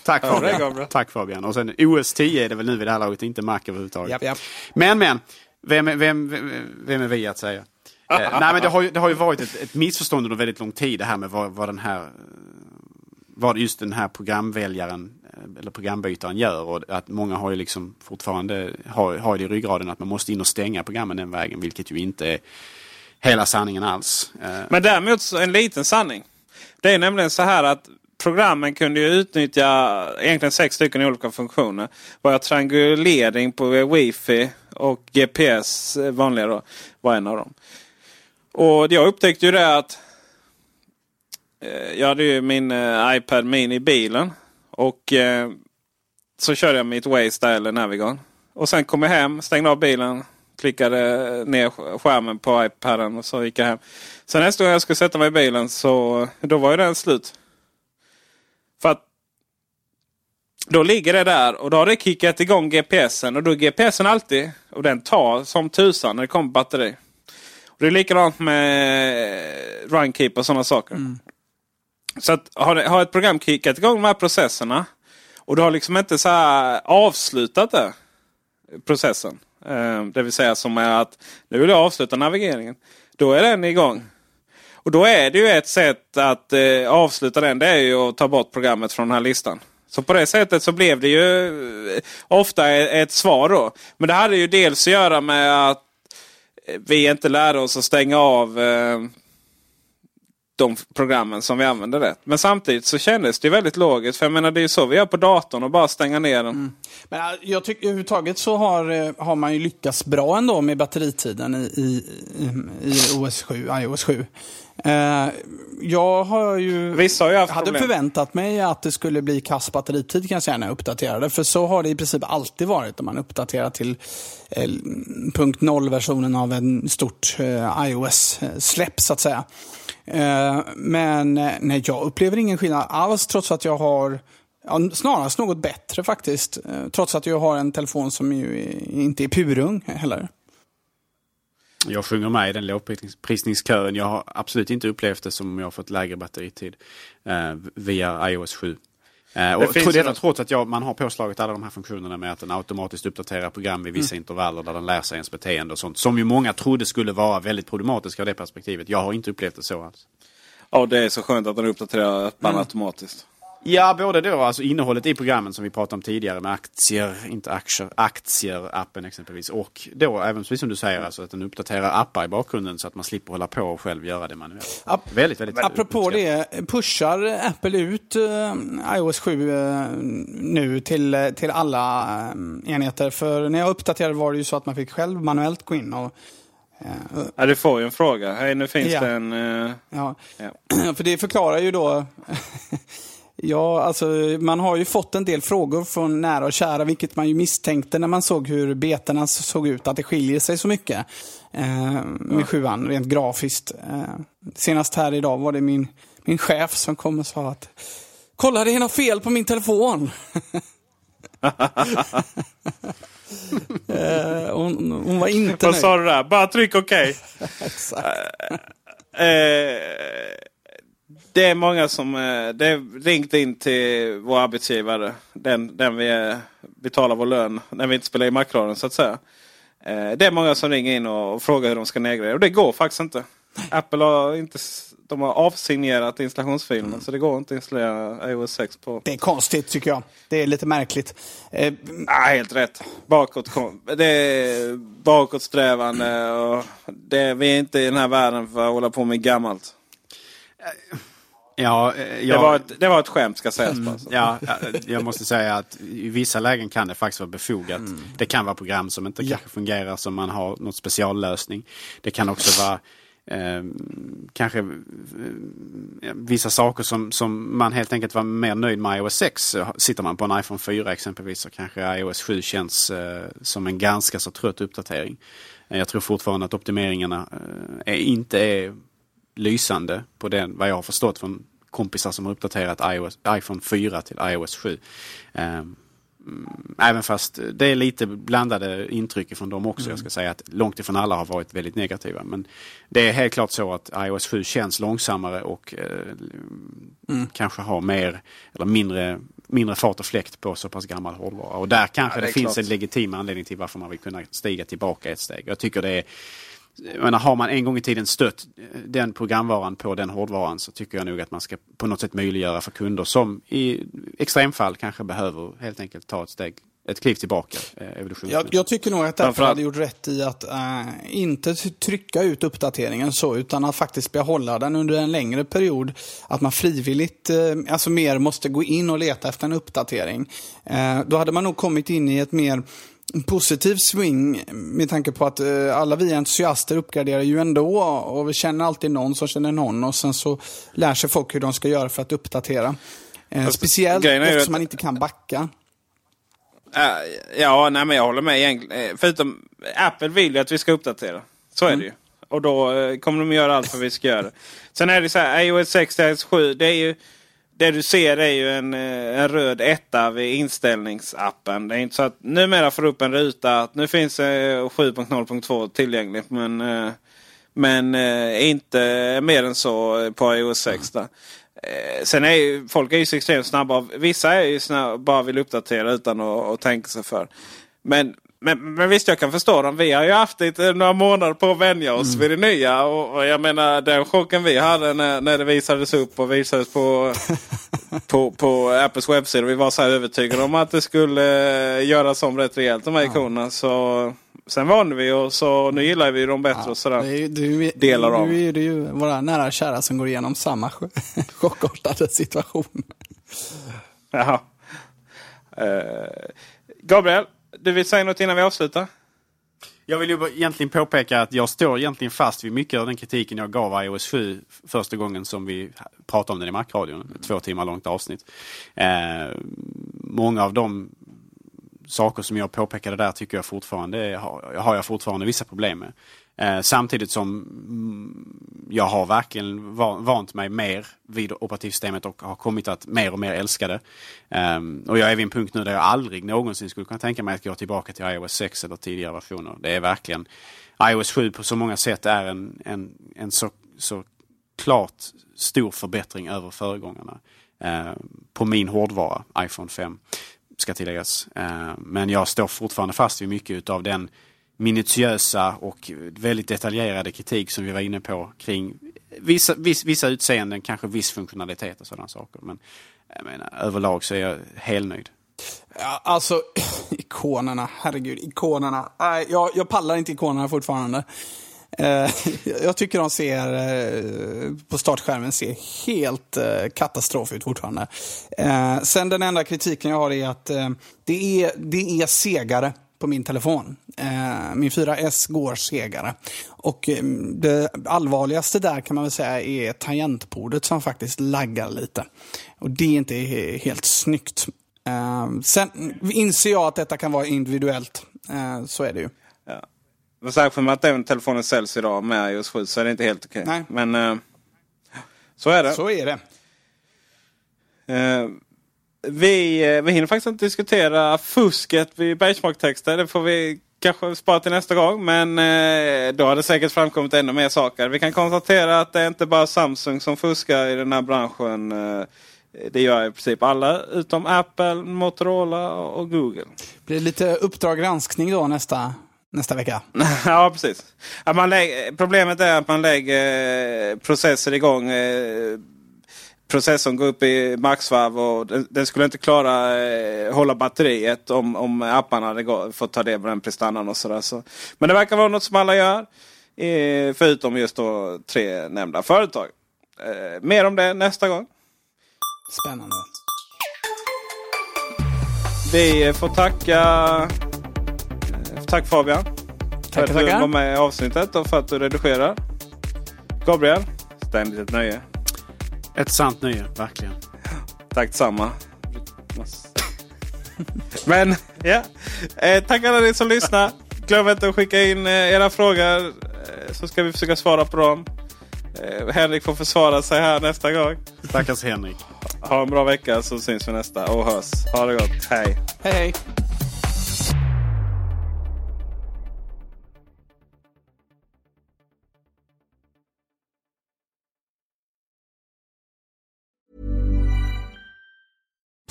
Tack Fabian. Och sen OS10 är det väl nu vid det här laget, inte Mac överhuvudtaget. Japp. Men, vem är vi att säga? Nej, men det har ju varit ett missförstånd under väldigt lång tid det här med vad just den här programväljaren eller programbytaren gör, och att många har ju liksom fortfarande har det i ryggraden att man måste in och stänga programmen den vägen, vilket ju inte är hela sanningen alls. Men däremot en liten sanning. Det är nämligen så här att programmen kunde ju utnyttja egentligen 6 stycken olika funktioner. Var triangulering på Wi-Fi och GPS vanliga då, var en av dem. Och jag upptäckte ju det att jag hade ju min iPad mini i bilen och så körde jag mitt Waze där eller Navigon. Och sen kom jag hem, stängde av bilen, klickade ner skärmen på iPaden och så gick jag hem. Sen nästa gång jag skulle sätta mig i bilen så då var ju den slut. För att då ligger det där och då har det kickat igång GPSen och då är GPSen alltid och den tar som tusan när det kommer batteri. Och det är likadant med Runkeep och sådana saker. Mm. Så att har ett program kickat igång de här processerna och du har liksom inte så här avslutat det, processen. Det vill säga som är att nu vill jag avsluta navigeringen. Då är den igång. Och då är det ju ett sätt att avsluta den. Det är ju att ta bort programmet från den här listan. Så på det sättet så blev det ju ofta ett svar då. Men det hade ju dels att göra med att vi inte lärde oss att stänga av de programmen som vi använder rätt. Men samtidigt så kändes det väldigt logiskt. För jag menar, det är ju så vi gör på datorn och bara stänga ner den. Mm. Men jag tycker överhuvudtaget så har man ju lyckats bra ändå med batteritiden i iOS 7. Jag har ju... Vissa har ju haft hade problem. Förväntat mig att det skulle bli kass batteritid kan jag säga när jag uppdaterade. För så har det i princip alltid varit om man uppdaterar till punkt 0-versionen av en stort iOS-släpp så att säga. Men nej, jag upplever ingen skillnad alls trots att jag har Ja, snarast något bättre faktiskt. Trots att jag har en telefon som ju inte är purung heller. Jag sjunger med i den lågprisningskören. Jag har absolut inte upplevt det som jag har fått lägre batteritid via iOS 7. Och trots att man har påslaget alla de här funktionerna med att den automatiskt uppdaterar program vid vissa intervaller där den lär sig ens beteende och sånt. Som ju många trodde skulle vara väldigt problematiskt av det perspektivet. Jag har inte upplevt det så alls. Ja, det är så skönt att den uppdaterar att man automatiskt. Ja, både då. Alltså innehållet i programmen som vi pratade om tidigare med aktier-appen exempelvis. Och då, även som du säger, alltså att den uppdaterar appar i bakgrunden så att man slipper hålla på och själv göra det manuellt. Väldigt, väldigt. Apropå det, pushar Apple ut iOS 7 nu till alla enheter? För när jag uppdaterade var det ju så att man fick själv manuellt gå in och... Ja, det får ju en fråga. Hej, nu finns det en... För det förklarar ju då... Ja, alltså man har ju fått en del frågor från nära och kära, vilket man ju misstänkte när man såg hur betarna såg ut, att det skiljer sig så mycket med 7an rent grafiskt. Senast här idag var det min chef som kom och sa att kolla, det är något fel på min telefon. Hon var inte nöjd. Vad sa du där? Bara tryck okej. Okay. Exakt. Det är många som ringt in till vår arbetsgivare, den vi betalar vår lön när vi inte spelar i makraren så att säga. Det är många som ringer in och frågar hur de ska negra det. Och det går faktiskt inte. Apple har inte, de har avsignerat installationsfilen så det går inte att installera iOS 6 på. Det är konstigt tycker jag. Det är lite märkligt. Helt rätt. Det är bakåtsträvande och vi är inte i den här världen för att hålla på med gammalt. Det var ett skämt ska sägas. Jag måste säga att i vissa lägen kan det faktiskt vara befogat. Det kan vara program som inte kanske fungerar, som man har något speciallösning. Det kan också vara vissa saker som man helt enkelt var mer nöjd med iOS 6. Sitter man på en iPhone 4 exempelvis så kanske iOS 7 känns som en ganska så trött uppdatering. Jag tror fortfarande att optimeringarna inte är lysande på den, vad jag har förstått från kompisar som har uppdaterat iPhone 4 till iOS 7. Även fast det är lite blandade intryck från dem också. Jag ska säga att långt ifrån alla har varit väldigt negativa. Men det är helt klart så att iOS 7 känns långsammare och kanske har mer eller mindre fart och fläkt på så pass gammal hårdvara. Och där kanske det finns en legitim anledning till varför man vill kunna stiga tillbaka ett steg. Jag tycker det är... Men har man en gång i tiden stött den programvaran på den hårdvaran så tycker jag nog att man ska på något sätt möjliggöra för kunder som i extremfall kanske behöver helt enkelt ta ett kliv tillbaka. Jag tycker nog att Apple hade gjort rätt i att inte trycka ut uppdateringen så, utan att faktiskt behålla den under en längre period. Att man frivilligt alltså mer måste gå in och leta efter en uppdatering. Då hade man nog kommit in i ett mer positiv swing med tanke på att alla vi entusiaster uppgraderar ju ändå och vi känner alltid någon som känner någon och sen så lär sig folk hur de ska göra för att uppdatera. Speciellt eftersom man inte kan backa. Men jag håller med egentligen. Förutom Apple vill ju att vi ska uppdatera. Så är det ju. Och då kommer de göra allt för vi ska göra. Sen är det så här, iOS 6, iOS 7, det är ju... Det du ser är ju en röd etta vid inställningsappen. Det är inte så att numera får upp en ruta att nu finns 7.0.2 tillgängligt. Men inte mer än så på iOS 6. Sen är ju, folk är ju så extremt snabba. Vissa är ju snabba, bara vill uppdatera utan att tänka sig för. Men visst, jag kan förstå dem. Vi har ju haft några månader på att vänja oss vid det nya. Och jag menar, den chocken vi hade när det visades upp och visades på Apples webbsida. Vi var så här övertygade om att det skulle göras om rätt rejält, de här ikonerna. Så sen vann vi och så nu gillar vi dem bättre och sådär. Nu är det ju våra nära kära som går igenom samma chockartade situation. Jaha. Gabriel? Du vill säga något innan vi avslutar? Jag vill ju egentligen påpeka att jag står egentligen fast vid mycket av den kritiken jag gav iOS 7 första gången som vi pratade om den i Mac-radion. Ett 2 timmar långt avsnitt. Många av de saker som jag påpekade där tycker jag fortfarande har jag fortfarande vissa problem med. Samtidigt som jag har verkligen vant mig mer vid operativsystemet och har kommit att mer och mer älska det. Och jag är vid en punkt nu där jag aldrig någonsin skulle kunna tänka mig att gå tillbaka till iOS 6 eller tidigare versioner. Det är verkligen, iOS 7 på så många sätt är en så klart stor förbättring över föregångarna på min hårdvara, iPhone 5 ska tilläggas. Men jag står fortfarande fast vid mycket av den minutiösa och väldigt detaljerade kritik som vi var inne på kring vissa utseenden, kanske viss funktionalitet och sådana saker. Men jag menar, överlag så är jag helt nöjd. Ja, alltså, ikonerna, herregud, ikonerna. Jag pallar inte ikonerna fortfarande. Jag tycker de ser på startskärmen ser helt katastrof ut fortfarande. Sen den enda kritiken jag har är att det är segare på min telefon. Min 4S går segare. Och det allvarligaste där kan man väl säga är tangentbordet som faktiskt laggar lite. Och det är inte helt snyggt. Sen inser jag att detta kan vara individuellt. Så är det ju. Ja. Särskilt för att även telefonen säljs idag med iOS 7 så är det inte helt okej. Nej. Men så är det. Så är det. Vi hinner faktiskt inte diskutera fusket vid benchmarktexter. Det får vi kanske spara till nästa gång. Men då har det säkert framkommit ännu mer saker. Vi kan konstatera att det är inte bara Samsung som fuskar i den här branschen. Det gör i princip alla utom Apple, Motorola och Google. Blir det lite Uppdrag granskning då nästa vecka? Ja, precis. Problemet är att man lägger processer igång. Processorn går upp i maxvarv och den skulle inte klara hålla batteriet om apparna hade fått ta det med den prestandan och sådär. Så. Men det verkar vara något som alla gör, förutom just då 3 nämnda företag. Mer om det nästa gång. Spännande. Vi får tacka. Tack Fabian. Tack för att du var med i avsnittet och för att du redigerar. Gabriel, ständigt ett nöje. Ett sant nöje, verkligen. Tack detsamma. Men, ja. Tack alla ni som lyssnar. Glöm inte att skicka in era frågor så ska vi försöka svara på dem. Henrik får försvara sig här nästa gång. Tackars Henrik. Ha en bra vecka så syns vi nästa och hörs. Ha det gott. Hej. Hej hej.